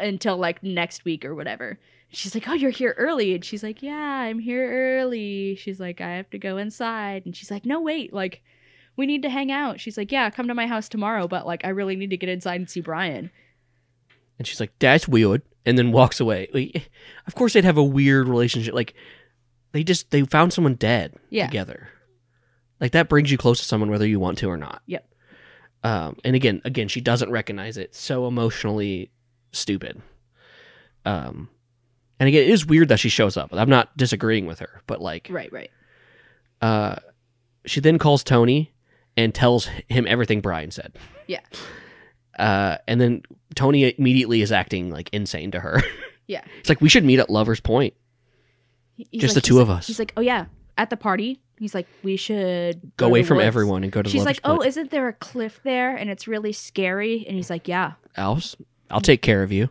until next week or whatever. She's like, oh, you're here early. And she's like, yeah, I'm here early. She's like, I have to go inside. And she's like, no, wait, we need to hang out. She's like, yeah, come to my house tomorrow, but I really need to get inside and see Brian. And she's like, that's weird, and then walks away. Of course they'd have a weird relationship. They found someone dead together. That brings you close to someone whether you want to or not. Yep. And again, she doesn't recognize it. So emotionally stupid. And again, it is weird that she shows up. I'm not disagreeing with her, but Right. She then calls Tony and tells him everything Brian said. Yeah. And then Tony immediately is acting insane to her. Yeah. It's we should meet at Lover's Point. Just the two of us. He's like, oh yeah, at the party. He's like, we should go away from everyone and go to Lover's Point. She's like, oh, isn't there a cliff there and it's really scary? And he's like, yeah. I'll take care of you.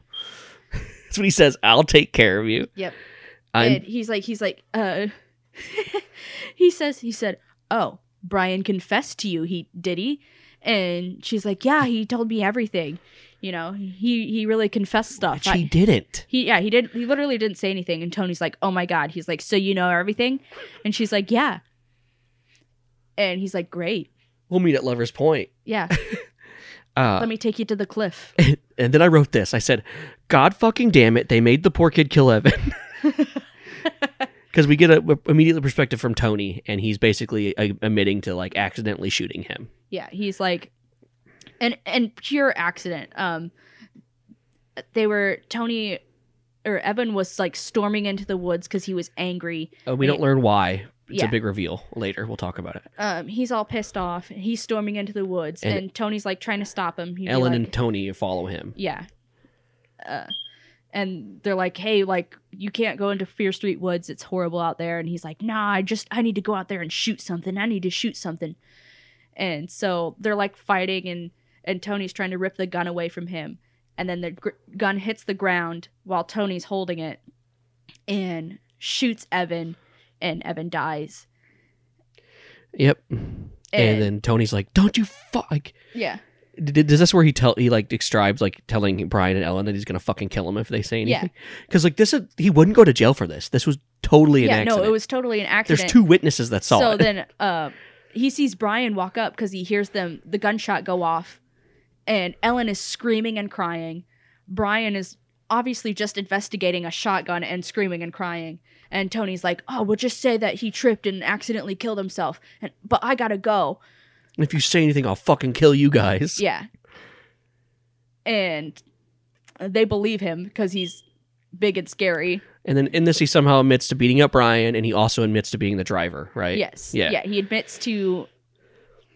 That's what he says. I'll take care of you. Yep. And he's like, he said, oh, Brian confessed to you. Did he? And she's like, yeah, he told me everything. He really confessed stuff. Which he didn't. He didn't. He literally didn't say anything. And Tony's like, oh my God. He's like, so you know everything? And she's like, yeah. And he's like, great. We'll meet at Lover's Point. Yeah. Let me take you to the cliff. And then I wrote this. I said, God fucking damn it. They made the poor kid kill Evan. Because we get a immediate perspective from Tony, and he's basically admitting to accidentally shooting him. Yeah, he's like, and pure accident. Tony or Evan was storming into the woods because he was angry. We don't learn why. It's a big reveal later. We'll talk about it. He's all pissed off. He's storming into the woods, and Tony's trying to stop him. He'd Ellen and Tony follow him. Yeah. And they're like, hey, you can't go into Fear Street Woods. It's horrible out there. And he's like, nah, I need to go out there and shoot something. And so they're fighting, and Tony's trying to rip the gun away from him. And then the gun hits the ground while Tony's holding it and shoots Evan, and Evan dies. Yep. And then Tony's like, don't you fuck. Yeah. Is this where he describes telling Brian and Ellen that he's gonna fucking kill him if they say anything? Because he wouldn't go to jail for this. This was totally an accident. No, it was totally an accident. There's two witnesses that saw it. So then he sees Brian walk up because he hears the gunshot go off, and Ellen is screaming and crying. Brian is obviously just investigating a shotgun and screaming and crying. And Tony's like, oh, we'll just say that he tripped and accidentally killed himself. But I gotta go. If you say anything, I'll fucking kill you guys. Yeah. And they believe him because he's big and scary. And then in this, he somehow admits to beating up Brian, and he also admits to being the driver, right? Yes. Yeah, he admits to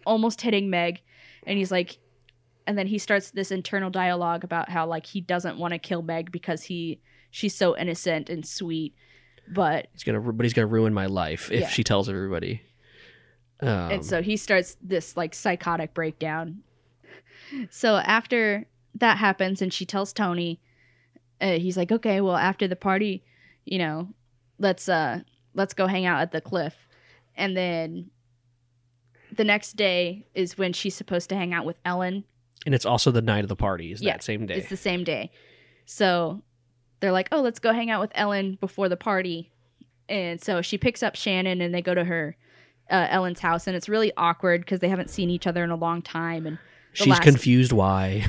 almost hitting Meg, and he's like, and then he starts this internal dialogue about how he doesn't want to kill Meg because he she's so innocent and sweet, but he's gonna ruin my life if she tells everybody. And so he starts this like psychotic breakdown. So after that happens and she tells Tony, he's like, okay, well, after the party, you know, let's go hang out at the cliff. And then the next day is when she's supposed to hang out with Ellen. And it's also the night of the party. Is that same day? It's the same day. So they're like, oh, let's go hang out with Ellen before the party. And so she picks up Shannon and they go to her Ellen's house. And it's really awkward because they haven't seen each other in a long time. And she's confused why.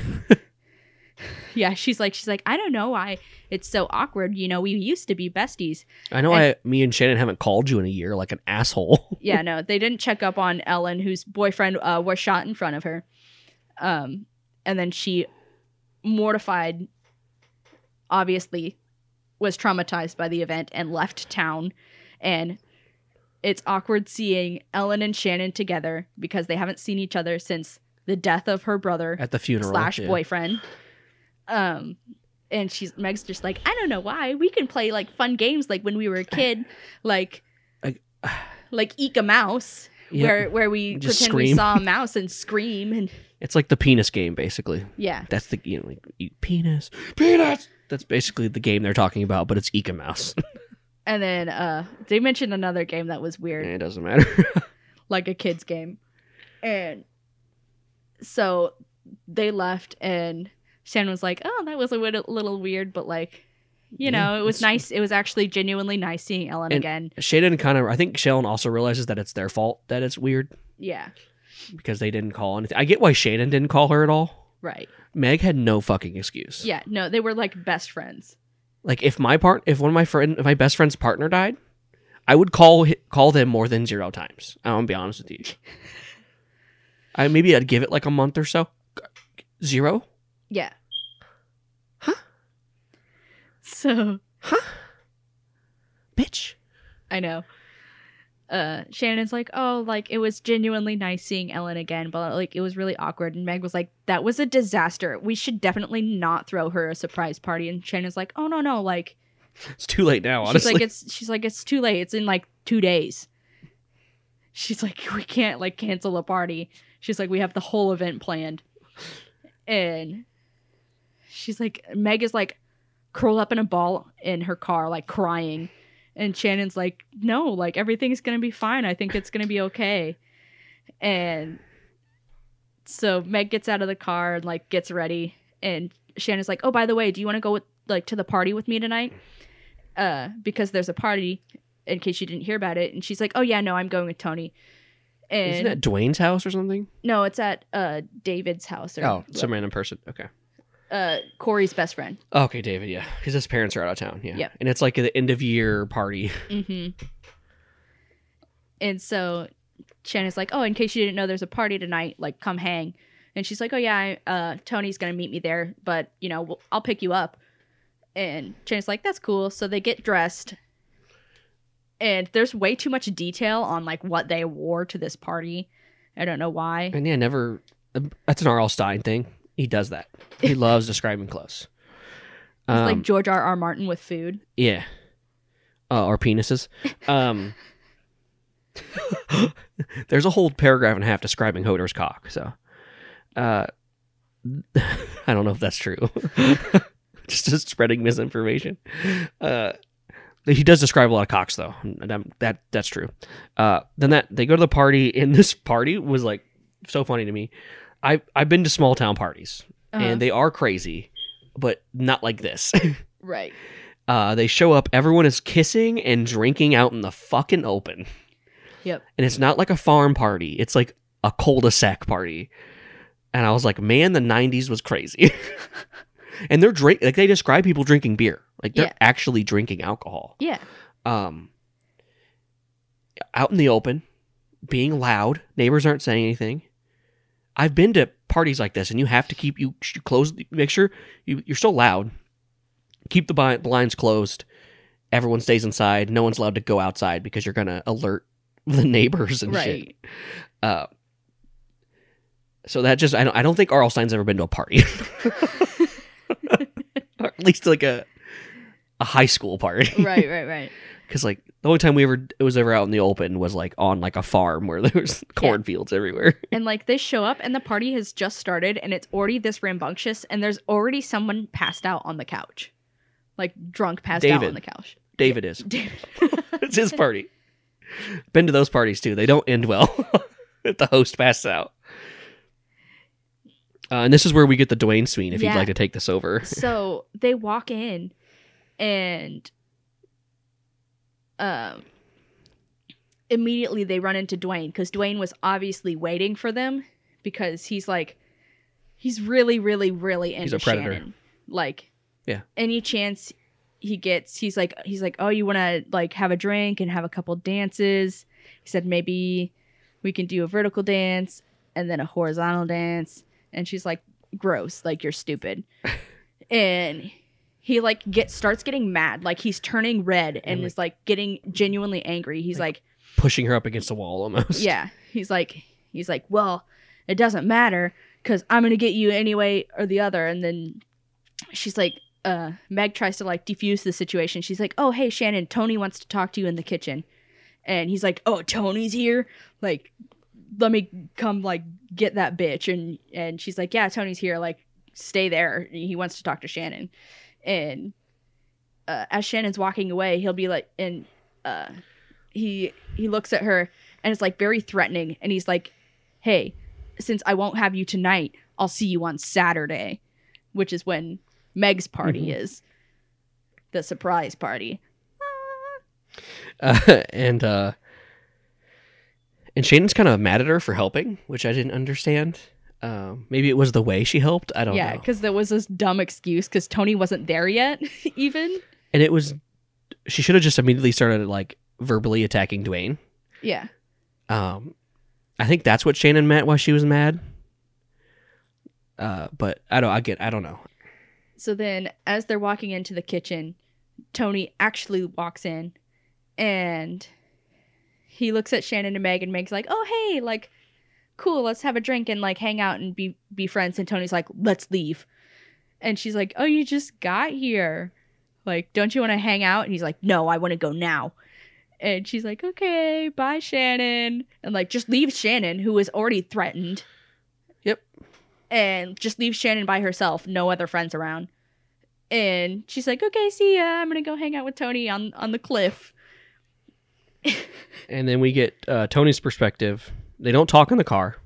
Yeah, she's like, I don't know why it's so awkward. You know, we used to be besties. I know, me and Shannon haven't called you in a year like an asshole. Yeah, no, they didn't check up on Ellen, whose boyfriend was shot in front of her. And then she, mortified, obviously, was traumatized by the event and left town. And it's awkward seeing Ellen and Shannon together because they haven't seen each other since the death of her brother at the funeral / boyfriend. And Meg's just like, I don't know why. We can play like fun games like when we were a kid, like Eek a Mouse, where we just pretend we saw a mouse and scream, and it's like the penis game basically. Yeah, that's the like eat penis. That's basically the game they're talking about, but it's Eek a Mouse. And then they mentioned another game that was weird. It doesn't matter. Like a kid's game, and so they left and. Shannon was like, oh, that was a little weird, but like, you know, it was nice. It was actually genuinely nice seeing Ellen again. Shannon I think Shannon also realizes that it's their fault that it's weird. Yeah. Because they didn't call anything. I get why Shannon didn't call her at all. Right. Meg had no fucking excuse. Yeah. No, they were like best friends. Like if my best friend's partner died, I would call them more than 0 times. I'm going to be honest with you. Maybe I'd give it like a month or so. 0? Yeah. Huh? So. Huh? Bitch. I know. Shannon's like, oh, like, it was genuinely nice seeing Ellen again, but, like, it was really awkward. And Meg was like, that was a disaster. We should definitely not throw her a surprise party. And Shannon's like, oh, no, like. It's too late now, honestly. She's like, it's too late. It's in, like, 2 days. She's like, we can't, like, cancel a party. She's like, we have the whole event planned. And she's like, Meg is like curled up in a ball in her car, like crying. And Shannon's like, no, like everything's going to be fine. I think it's going to be okay. And so Meg gets out of the car and like gets ready. And Shannon's like, oh, by the way, do you want to go to the party with me tonight? Because there's a party in case you didn't hear about it. And she's like, oh yeah, no, I'm going with Tony. And isn't that Dwayne's house or something? No, it's at David's house. Some random person. Okay. Corey's best friend. Okay, David, yeah. Because his parents are out of town, yeah. Yep. And it's like the end-of-year party. Mm-hmm. And so Shannon's like, oh, in case you didn't know there's a party tonight, like, come hang. And she's like, oh, yeah, Tony's going to meet me there, but, you know, I'll pick you up. And Shannon's like, that's cool. So they get dressed. And there's way too much detail on like what they wore to this party. I don't know why. And yeah, never. That's an R.L. Stine thing. He does that. He loves describing clothes. It's like George R.R. Martin with food. Yeah. Or penises. There's a whole paragraph and a half describing Hoder's cock. So I don't know if that's true. just spreading misinformation. He does describe a lot of cocks, though. That's true. Then they go to the party, and this party was like so funny to me. I've been to small town parties, and they are crazy, but not like this. Right. They show up. Everyone is kissing and drinking out in the fucking open. Yep. And it's not like a farm party. It's like a cul-de-sac party. And I was like, man, the 90s was crazy. And they're they describe people drinking beer. Like they're actually drinking alcohol. Yeah. Out in the open, being loud, neighbors aren't saying anything. I've been to parties like this, and you have to make sure you're still loud. Keep the blinds closed. Everyone stays inside. No one's allowed to go outside because you're gonna alert the neighbors and shit. So that just I don't think R.L. Stine's ever been to a party. Or at least like a a high school party. Right. Because like the only time it was ever out in the open was like on like a farm where there was cornfields everywhere. And like they show up and the party has just started and it's already this rambunctious and there's already someone passed out on the couch. Like drunk passed out on the couch. David is. It's his party. Been to those parties too. They don't end well if the host passes out. And this is where we get the Dwayne Sweeney, if you'd like to take this over. So they walk in and immediately they run into Dwayne because Dwayne was obviously waiting for them because he's like, he's really, really, really into Shannon. He's a predator. Like, any chance he gets, he's like, oh, you want to like have a drink and have a couple dances? He said, maybe we can do a vertical dance and then a horizontal dance. And she's like, gross, like you're stupid. And he like starts getting mad. Like he's turning red and like, is like getting genuinely angry. He's like pushing her up against the wall almost. Yeah. He's like, well, it doesn't matter because I'm going to get you anyway or the other. And then she's like, Meg tries to like defuse the situation. She's like, oh, hey, Shannon, Tony wants to talk to you in the kitchen. And he's like, oh, Tony's here? Like, let me come like get that bitch. And she's like, yeah, Tony's here, like stay there, he wants to talk to Shannon. And as Shannon's walking away, he'll be like, and he looks at her and it's like very threatening and he's like, hey, since I won't have you tonight, I'll see you on Saturday, which is when Meg's party is, the surprise party. And Shannon's kind of mad at her for helping, which I didn't understand. Maybe it was the way she helped. I don't know. Yeah, because there was this dumb excuse because Tony wasn't there yet, even. And it was... She should have just immediately started, like, verbally attacking Dwayne. Yeah. I think that's what Shannon meant why she was mad. But I don't know. So then, as they're walking into the kitchen, Tony actually walks in and... He looks at Shannon and Meg and Meg's like, oh, hey, like, cool, let's have a drink and like hang out and be friends. And Tony's like, let's leave. And she's like, oh, you just got here. Like, don't you want to hang out? And he's like, no, I want to go now. And she's like, okay, bye, Shannon. And like, just leave Shannon, who is already threatened. Yep. And just leave Shannon by herself. No other friends around. And she's like, okay, see ya. I'm going to go hang out with Tony on the cliff. And then we get Tony's perspective. They don't talk in the car.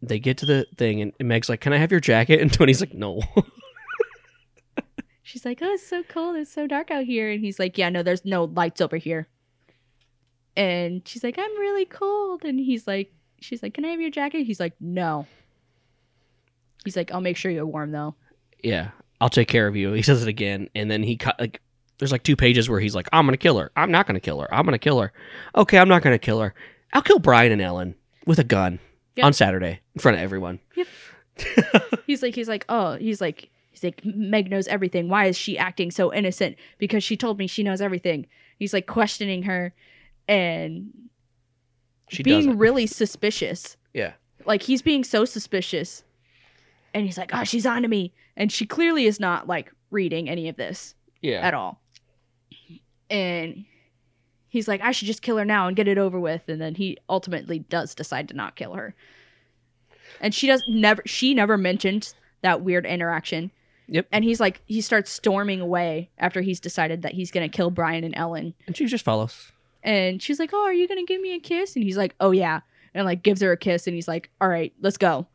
They get to the thing, and Meg's like, can I have your jacket? And Tony's like, no. She's like, oh, it's so cold. It's so dark out here. And he's like, yeah, no, there's no lights over here. And she's like, I'm really cold. And she's like, can I have your jacket? He's like, no. He's like, I'll make sure you're warm, though. Yeah, I'll take care of you. He says it again. And then he like, there's like 2 pages where he's like, I'm going to kill her. I'm not going to kill her. I'm going to kill her. Okay, I'm not going to kill her. I'll kill Brian and Ellen with a gun on Saturday in front of everyone. Yep. he's like, Meg knows everything. Why is she acting so innocent? Because she told me she knows everything. He's like questioning her and she being really suspicious. Yeah. Like he's being so suspicious and he's like, oh, she's onto me. And she clearly is not like reading any of this at all. And he's like, I should just kill her now and get it over with. And then he ultimately does decide to not kill her. And she never mentioned that weird interaction. Yep. And he's like, he starts storming away after he's decided that he's going to kill Brian and Ellen. And she just follows. And she's like, oh, are you going to give me a kiss? And he's like, oh yeah. And like gives her a kiss and he's like, all right, let's go.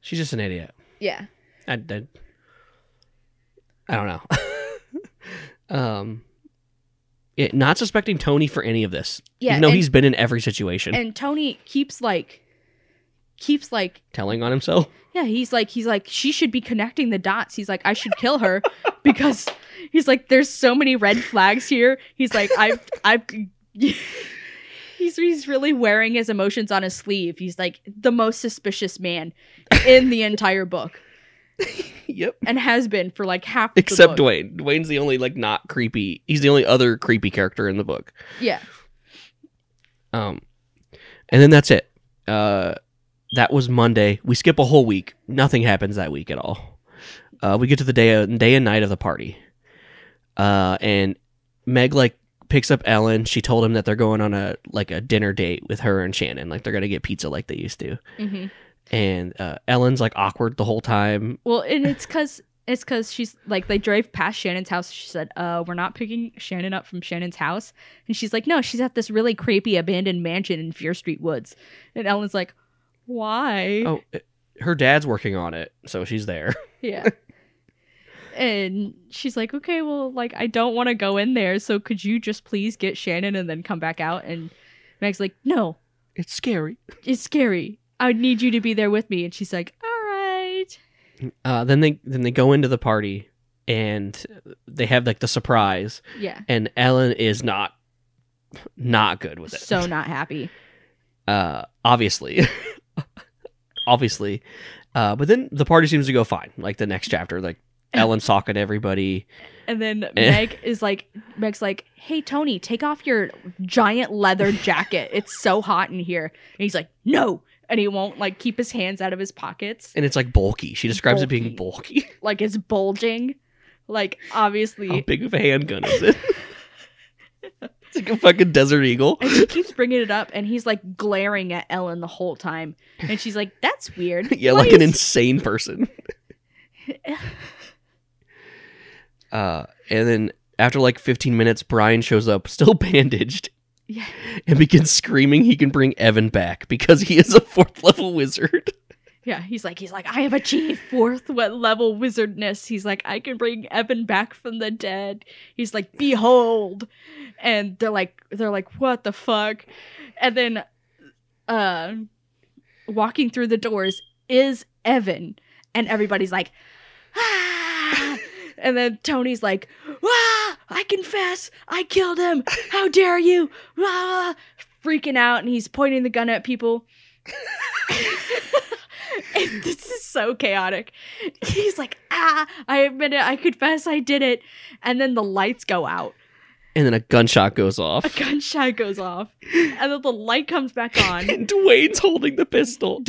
She's just an idiot. Yeah. I don't know. Not suspecting Tony for any of this. Yeah, even though he's been in every situation. And Tony keeps telling on himself. Yeah, he's like, she should be connecting the dots. He's like, I should kill her because he's like, there's so many red flags here. He's like, I've he's really wearing his emotions on his sleeve. He's like the most suspicious man in the entire book. Yep. And has been for like half the book. Except Dwayne. Dwayne's the only like not creepy. He's the only other creepy character in the book. Yeah. And then that's it. That was Monday. We skip a whole week. Nothing happens that week at all. we get to the day and night of the party. And Meg, like, picks up Ellen. She told him that they're going on a dinner date with her and Shannon. Like, they're going to get pizza like they used to. Mm-hmm. And Ellen's, like, awkward the whole time. Well, and it's because she's, like, they drove past Shannon's house. She said, we're not picking Shannon up from Shannon's house. And she's like, no, she's at this really creepy abandoned mansion in Fear Street Woods. And Ellen's like, why? Oh, her dad's working on it, so she's there. Yeah. And she's like, okay, well, like, I don't want to go in there, so could you just please get Shannon and then come back out? And Meg's like, no. It's scary. It's scary. I need you to be there with me. And she's like, all right. Then they go into the party and they have, like, the surprise. Yeah. And Ellen is not good with it. So not happy. Obviously. But then the party seems to go fine. Like, the next chapter, like, Ellen's talking to everybody. And then Meg's like, hey, Tony, take off your giant leather jacket. It's so hot in here. And he's like, no. And he won't, like, keep his hands out of his pockets. And it's, like, bulky. She describes it being bulky. Like, it's bulging. Like, obviously. How big of a handgun is it? It's like a fucking Desert Eagle. And she keeps bringing it up, and he's, like, glaring at Ellen the whole time. And she's like, that's weird. Yeah, what, like, an insane person. And then after, like, 15 minutes, Brian shows up, still bandaged. Yeah. And begins screaming he can bring Evan back because he is a 4th level wizard. Yeah, he's like, I have achieved 4th level wizardness. He's like, I can bring Evan back from the dead. He's like, behold. And they're like, what the fuck? And then walking through the doors is Evan. And everybody's like, ah. And then Tony's like, ah, I confess, I killed him. How dare you? Ah, freaking out, and he's pointing the gun at people. This is so chaotic. He's like, ah, I admit it. I confess, I did it. And then the lights go out. And then a gunshot goes off. And then the light comes back on. And Dwayne's holding the pistol.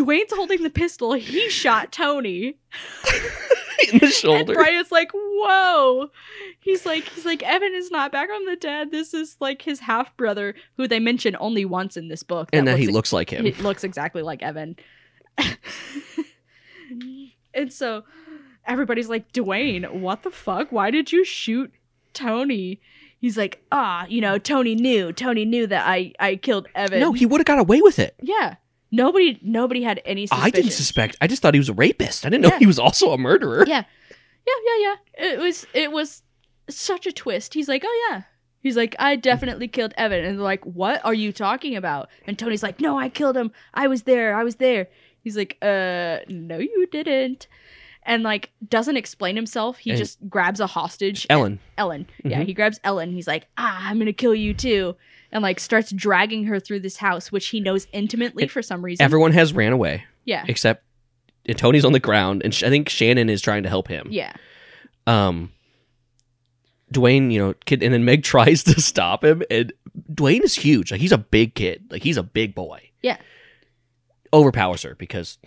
He shot Tony. In the shoulder. And Brian's like, whoa. He's like, Evan is not back from the dead. This is, like, his half-brother, who they mention only once in this book. And that he looks like him. He looks exactly like Evan. And so everybody's like, Dwayne, what the fuck? Why did you shoot Tony? He's like, Tony knew that I killed Evan. No, he would have got away with it. Yeah. Nobody had any suspicion. I didn't suspect. I just thought he was a rapist. I didn't know he was also a murderer. Yeah. It was such a twist. He's like, oh, yeah. He's like, I definitely killed Evan. And they're like, what are you talking about? And Tony's like, no, I killed him. I was there. He's like, no, you didn't. And, like, doesn't explain himself. He just grabs a hostage. Ellen. Mm-hmm. Yeah, he grabs Ellen. He's like, I'm going to kill you, too. And, like, starts dragging her through this house, which he knows intimately for some reason. Everyone has ran away. Yeah. Except Tony's on the ground, and I think Shannon is trying to help him. Yeah. Dwayne, and then Meg tries to stop him, and Dwayne is huge. Like, he's a big kid. Like, he's a big boy. Yeah. Overpowers her because...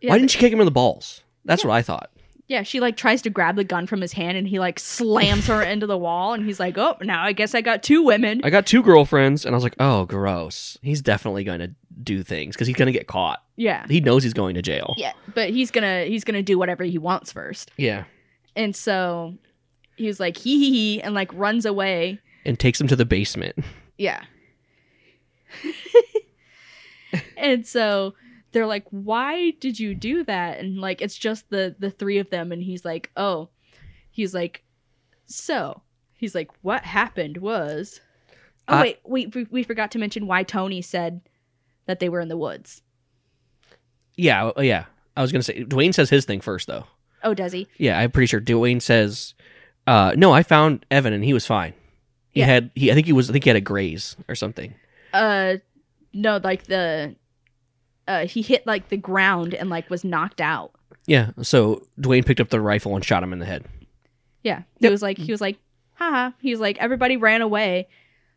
Yeah, why didn't she kick him in the balls? That's what I thought. Yeah, she, like, tries to grab the gun from his hand, and he, like, slams her into the wall, and he's like, oh, now I guess I got 2 women. I got 2 girlfriends, and I was like, oh, gross. He's definitely going to do things, because he's going to get caught. Yeah. He knows he's going to jail. Yeah, but he's gonna do whatever he wants first. Yeah. And so he was like, hee, and, like, runs away. And takes him to the basement. Yeah. And so... They're like, why did you do that? And, like, it's just the 3 of them. And he's like, oh. He's like, so. He's like, what happened was... Oh, wait, we forgot to mention why Tony said that they were in the woods. Yeah. I was going to say, Dwayne says his thing first, though. Oh, does he? Yeah, I'm pretty sure. Dwayne says, no, I found Evan, and he was fine. I think he had a graze or something. No, like the... he hit, like, the ground and, like, was knocked out. Yeah, so Dwayne picked up the rifle and shot him in the head. Yeah, he was like, haha. He was like, everybody ran away.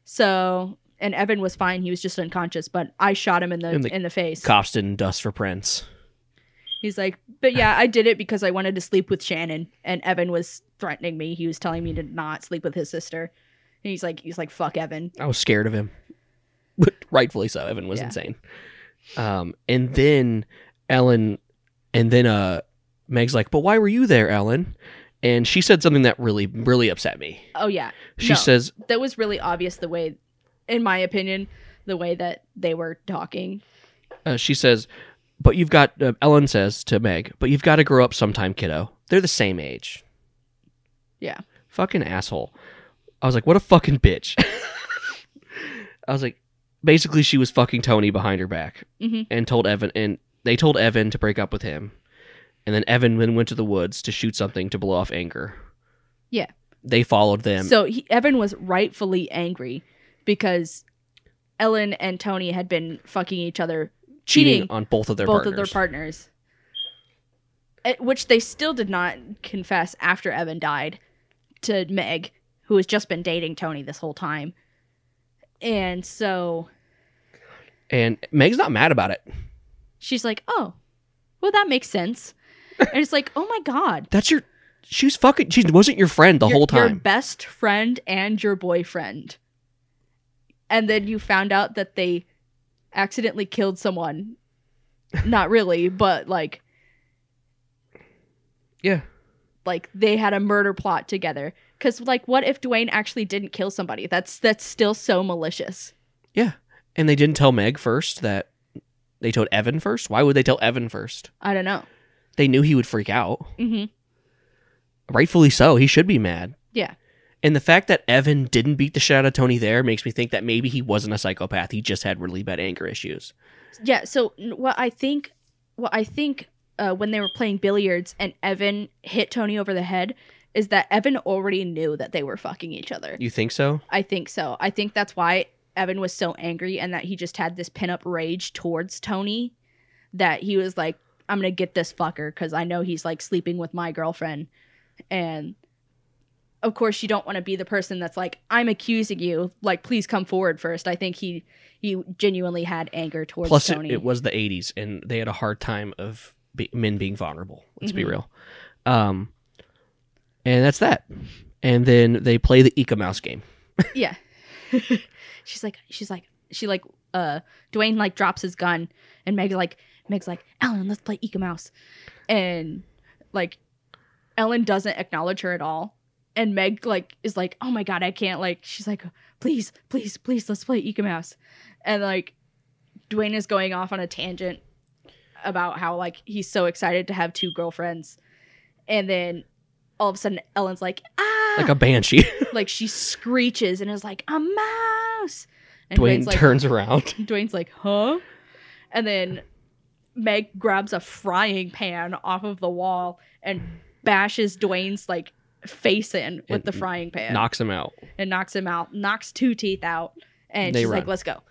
So, and Evan was fine. He was just unconscious, but I shot him in the face. Cops didn't dust for prints. He's like, but yeah, I did it because I wanted to sleep with Shannon, and Evan was threatening me. He was telling me to not sleep with his sister. And he's like, fuck Evan. I was scared of him. But rightfully so. Evan was insane. And then Ellen, and then Meg's like, but why were you there, Ellen? And she said something that really, really upset me. Oh, yeah. She says... That was really obvious the way, in my opinion, the way that they were talking. She says, but you've got... Ellen says to Meg, but you've got to grow up sometime, kiddo. They're the same age. Yeah. Fucking asshole. I was like, what a fucking bitch. I was like, basically she was fucking Tony behind her back. Mm-hmm. And told Evan... And they told Evan to break up with him. And then Evan then went to the woods to shoot something to blow off anger. Yeah. They followed them. So Evan was rightfully angry because Ellen and Tony had been fucking each other, cheating on both of their partners. Which they still did not confess after Evan died to Meg, who has just been dating Tony this whole time. And so... And Meg's not mad about it. She's like, oh, well, that makes sense. And it's like, oh my God. That's your... She wasn't your friend the whole time. Your best friend and your boyfriend. And then you found out that they accidentally killed someone. Not really, but like... Yeah. Like they had a murder plot together. Because like, what if Dwayne actually didn't kill somebody? That's still so malicious. Yeah. And they didn't tell Meg first that... They told Evan first? Why would they tell Evan first? I don't know. They knew he would freak out. Mm-hmm. Rightfully so. He should be mad. Yeah. And the fact that Evan didn't beat the shit out of Tony there makes me think that maybe he wasn't a psychopath. He just had really bad anger issues. Yeah. So what I think when they were playing billiards and Evan hit Tony over the head is that Evan already knew that they were fucking each other. You think so? I think so. I think that's why Evan was so angry and that he just had this pent-up rage towards Tony that he was like, I'm going to get this fucker because I know he's like sleeping with my girlfriend. And of course, you don't want to be the person that's like, I'm accusing you. Like, please come forward first. I think he genuinely had anger towards Tony. Plus, it was the 80s and they had a hard time of men being vulnerable. Let's be real. And that's that. And then they play the Eka Mouse game. Yeah. She's like, Dwayne like drops his gun and Meg's like, Ellen, let's play Eka Mouse. And like, Ellen doesn't acknowledge her at all. And Meg like, is like, oh my God, I can't like, she's like, please, please, please, let's play Eka Mouse. And like, Dwayne is going off on a tangent about how like, he's so excited to have two girlfriends. And then all of a sudden Ellen's like, ah, like a banshee. Like she screeches and is like, a mouse. And Dwayne turns around. Dwayne's like, huh? And then Meg grabs a frying pan off of the wall and bashes Dwayne's like face in with the frying pan. Knocks him out. Knocks two teeth out. And she's run. Like, let's go.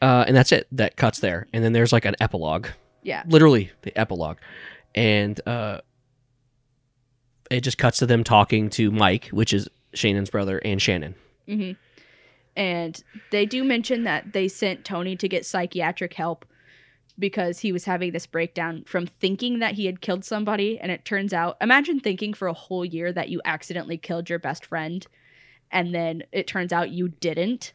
And that's it. That cuts there. And then there's like an epilogue. Yeah. Literally the epilogue. And it just cuts to them talking to Mike, which is Shannon's brother, and Shannon. Mm-hmm. And they do mention that they sent Tony to get psychiatric help because he was having this breakdown from thinking that he had killed somebody. And it turns out, imagine thinking for a whole year that you accidentally killed your best friend. And then it turns out you didn't.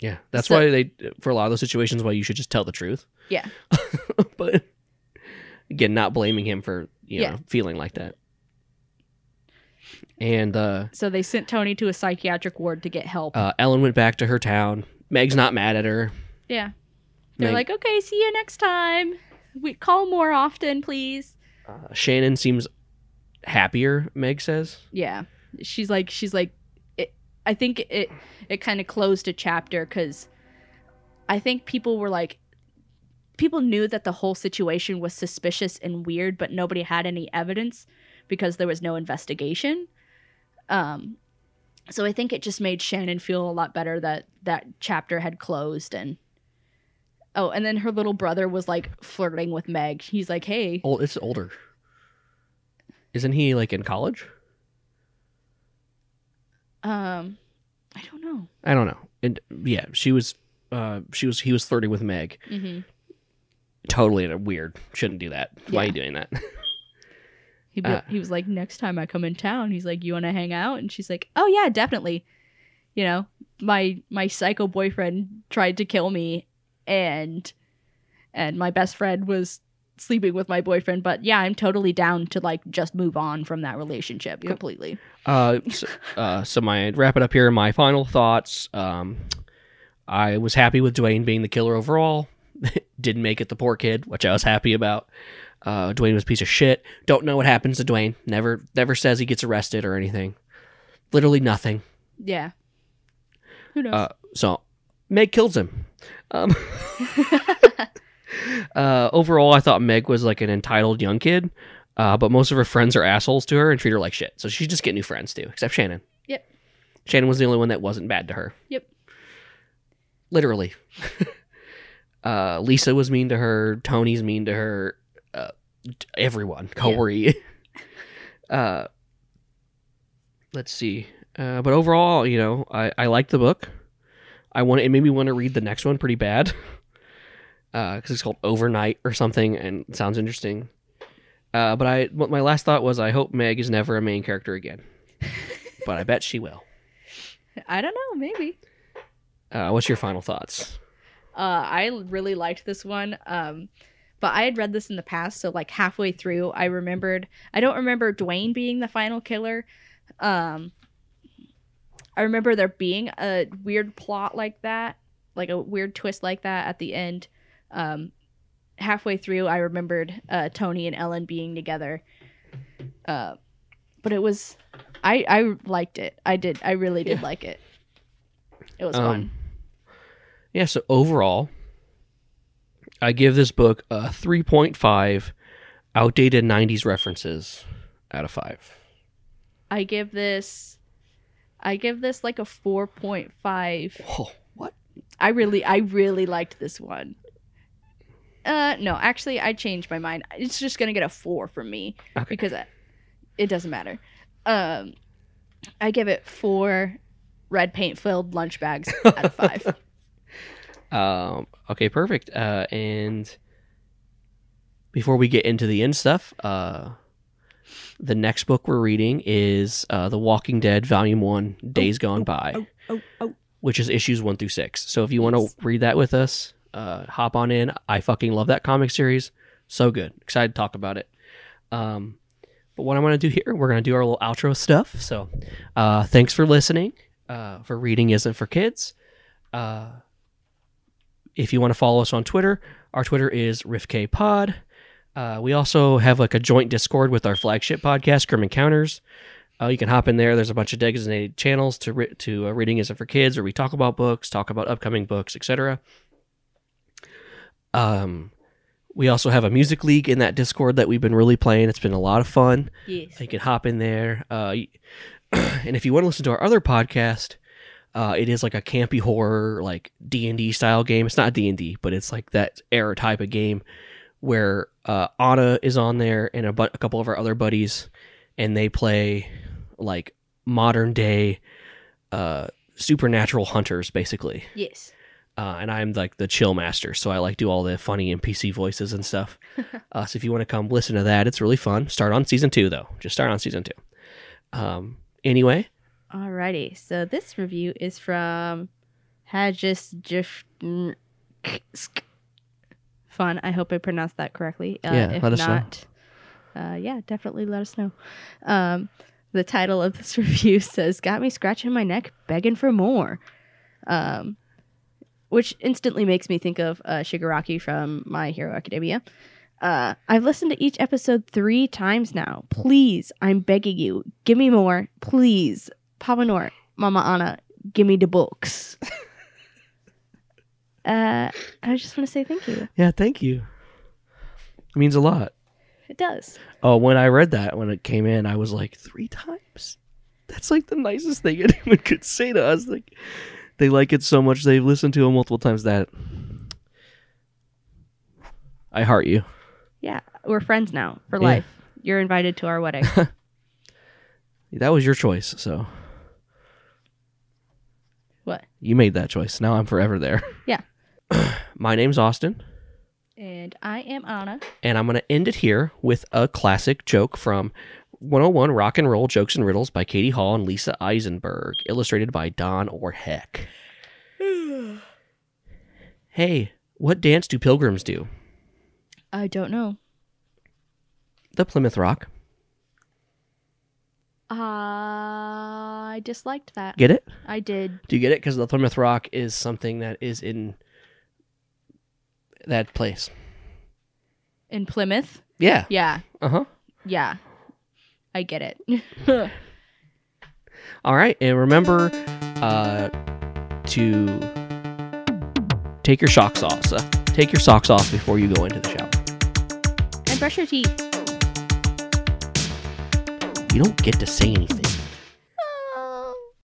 Yeah. That's why for a lot of those situations, why you should just tell the truth. Yeah. But again, not blaming him for, you know, feeling like that. And so they sent Tony to a psychiatric ward to get help. Ellen went back to her town. Meg's not mad at her. Yeah. They're like, okay, see you next time. We call more often, please. Shannon seems happier, Meg says. Yeah. She's like, I think it kind of closed a chapter because I think people were like, people knew that the whole situation was suspicious and weird, but nobody had any evidence because there was no investigation. So I think it just made Shannon feel a lot better that chapter had closed. And then her little brother was like flirting with Meg. He's like, hey. Oh, it's older. Isn't he like in college? I don't know. And yeah, he was flirting with Meg. Mm-hmm. Totally weird. Shouldn't do that. Yeah. Why are you doing that? He was like, next time I come in town, he's like, you want to hang out? And she's like, oh, yeah, definitely. You know, my psycho boyfriend tried to kill me, and my best friend was sleeping with my boyfriend. But yeah, I'm totally down to like just move on from that relationship completely. So my wrap it up here. My final thoughts. I was happy with Dwayne being the killer overall. Didn't make it the poor kid, which I was happy about. Dwayne was a piece of shit. Don't know what happens to Dwayne. Never says he gets arrested or anything. Literally nothing. Yeah. Who knows? So Meg kills him. Overall, I thought Meg was like an entitled young kid, but most of her friends are assholes to her and treat her like shit. So she just get new friends too, except Shannon. Yep. Shannon was the only one that wasn't bad to her. Yep. Literally. Lisa was mean to her. Tony's mean to her. Everyone. Corey. Yeah. Let's see. But overall, you know, I liked the book. It made me want to read the next one pretty bad. Because it's called Overnight or something, and it sounds interesting. But my last thought was, I hope Meg is never a main character again. But I bet she will. I don't know, maybe. What's your final thoughts? I really liked this one. But I had read this in the past, so like halfway through, I don't remember Dwayne being the final killer. I remember there being a weird plot like that, like a weird twist like that at the end. Halfway through, I remembered Tony and Ellen being together. But it was, I liked it. I really did like it. It was fun. Yeah, so overall, I give this book a 3.5 outdated 90s references out of 5. I give this like a 4.5. Whoa, what? I really liked this one. No, actually, I changed my mind. It's just going to get a 4 from me, okay, because it doesn't matter. I give it 4 red paint-filled lunch bags out of 5. Okay, perfect. And before we get into the end stuff, the next book we're reading is The Walking Dead, Volume 1, Days Gone By, which is issues 1-6. So if you want to read that with us, hop on in. I fucking love that comic series. So good. Excited to talk about it. But what I'm going to do here, we're going to do our little outro stuff. So thanks for listening, for Reading Isn't for Kids. If you want to follow us on Twitter, our Twitter is RIFKpod. We also have like a joint Discord with our flagship podcast, Grim Encounters. You can hop in there. There's a bunch of designated channels to Reading Isn't for Kids, where we talk about books, talk about upcoming books, etc. We also have a music league in that Discord that we've been really playing. It's been a lot of fun. Yes. You can hop in there. And if you want to listen to our other podcast, it is like a campy horror, like D&D style game. It's not D&D, but it's like that era type of game where Anna is on there and a couple of our other buddies, and they play like modern day supernatural hunters, basically. Yes. And I'm like the chill master, so I like do all the funny NPC voices and stuff. So if you want to come listen to that, it's really fun. Start on season 2, though. Just start on season 2. Anyway. Alrighty, so this review is from Fun. I hope I pronounced that correctly. If let us know. Definitely let us know. The title of this review says, "Got me scratching my neck, begging for more," which instantly makes me think of Shigaraki from My Hero Academia. I've listened to each episode 3 times now. Please, I'm begging you, give me more, please. Papa Nor, Mama Anna, give me the books. I just want to say thank you. Yeah, thank you. It means a lot. It does. Oh, when I read that, when it came in, I was like, 3 times? That's like the nicest thing anyone could say to us. Like, they like it so much, they've listened to it multiple times. That I heart you. Yeah, we're friends now for life. You're invited to our wedding. That was your choice, so. What? You made that choice. Now I'm forever there. Yeah. My name's Austin. And I am Anna. And I'm going to end it here with a classic joke from 101 Rock and Roll Jokes and Riddles by Katie Hall and Lisa Eisenberg, illustrated by Don Orheck. Hey, what dance do pilgrims do? I don't know. The Plymouth Rock. I disliked that. Get it? I did. Do you get it? Because the Plymouth Rock is something that is in that place. In Plymouth? Yeah. Yeah. Uh-huh. Yeah. I get it. All right. And remember to take your socks off. So take your socks off before you go into the shower. And brush your teeth. You don't get to say anything.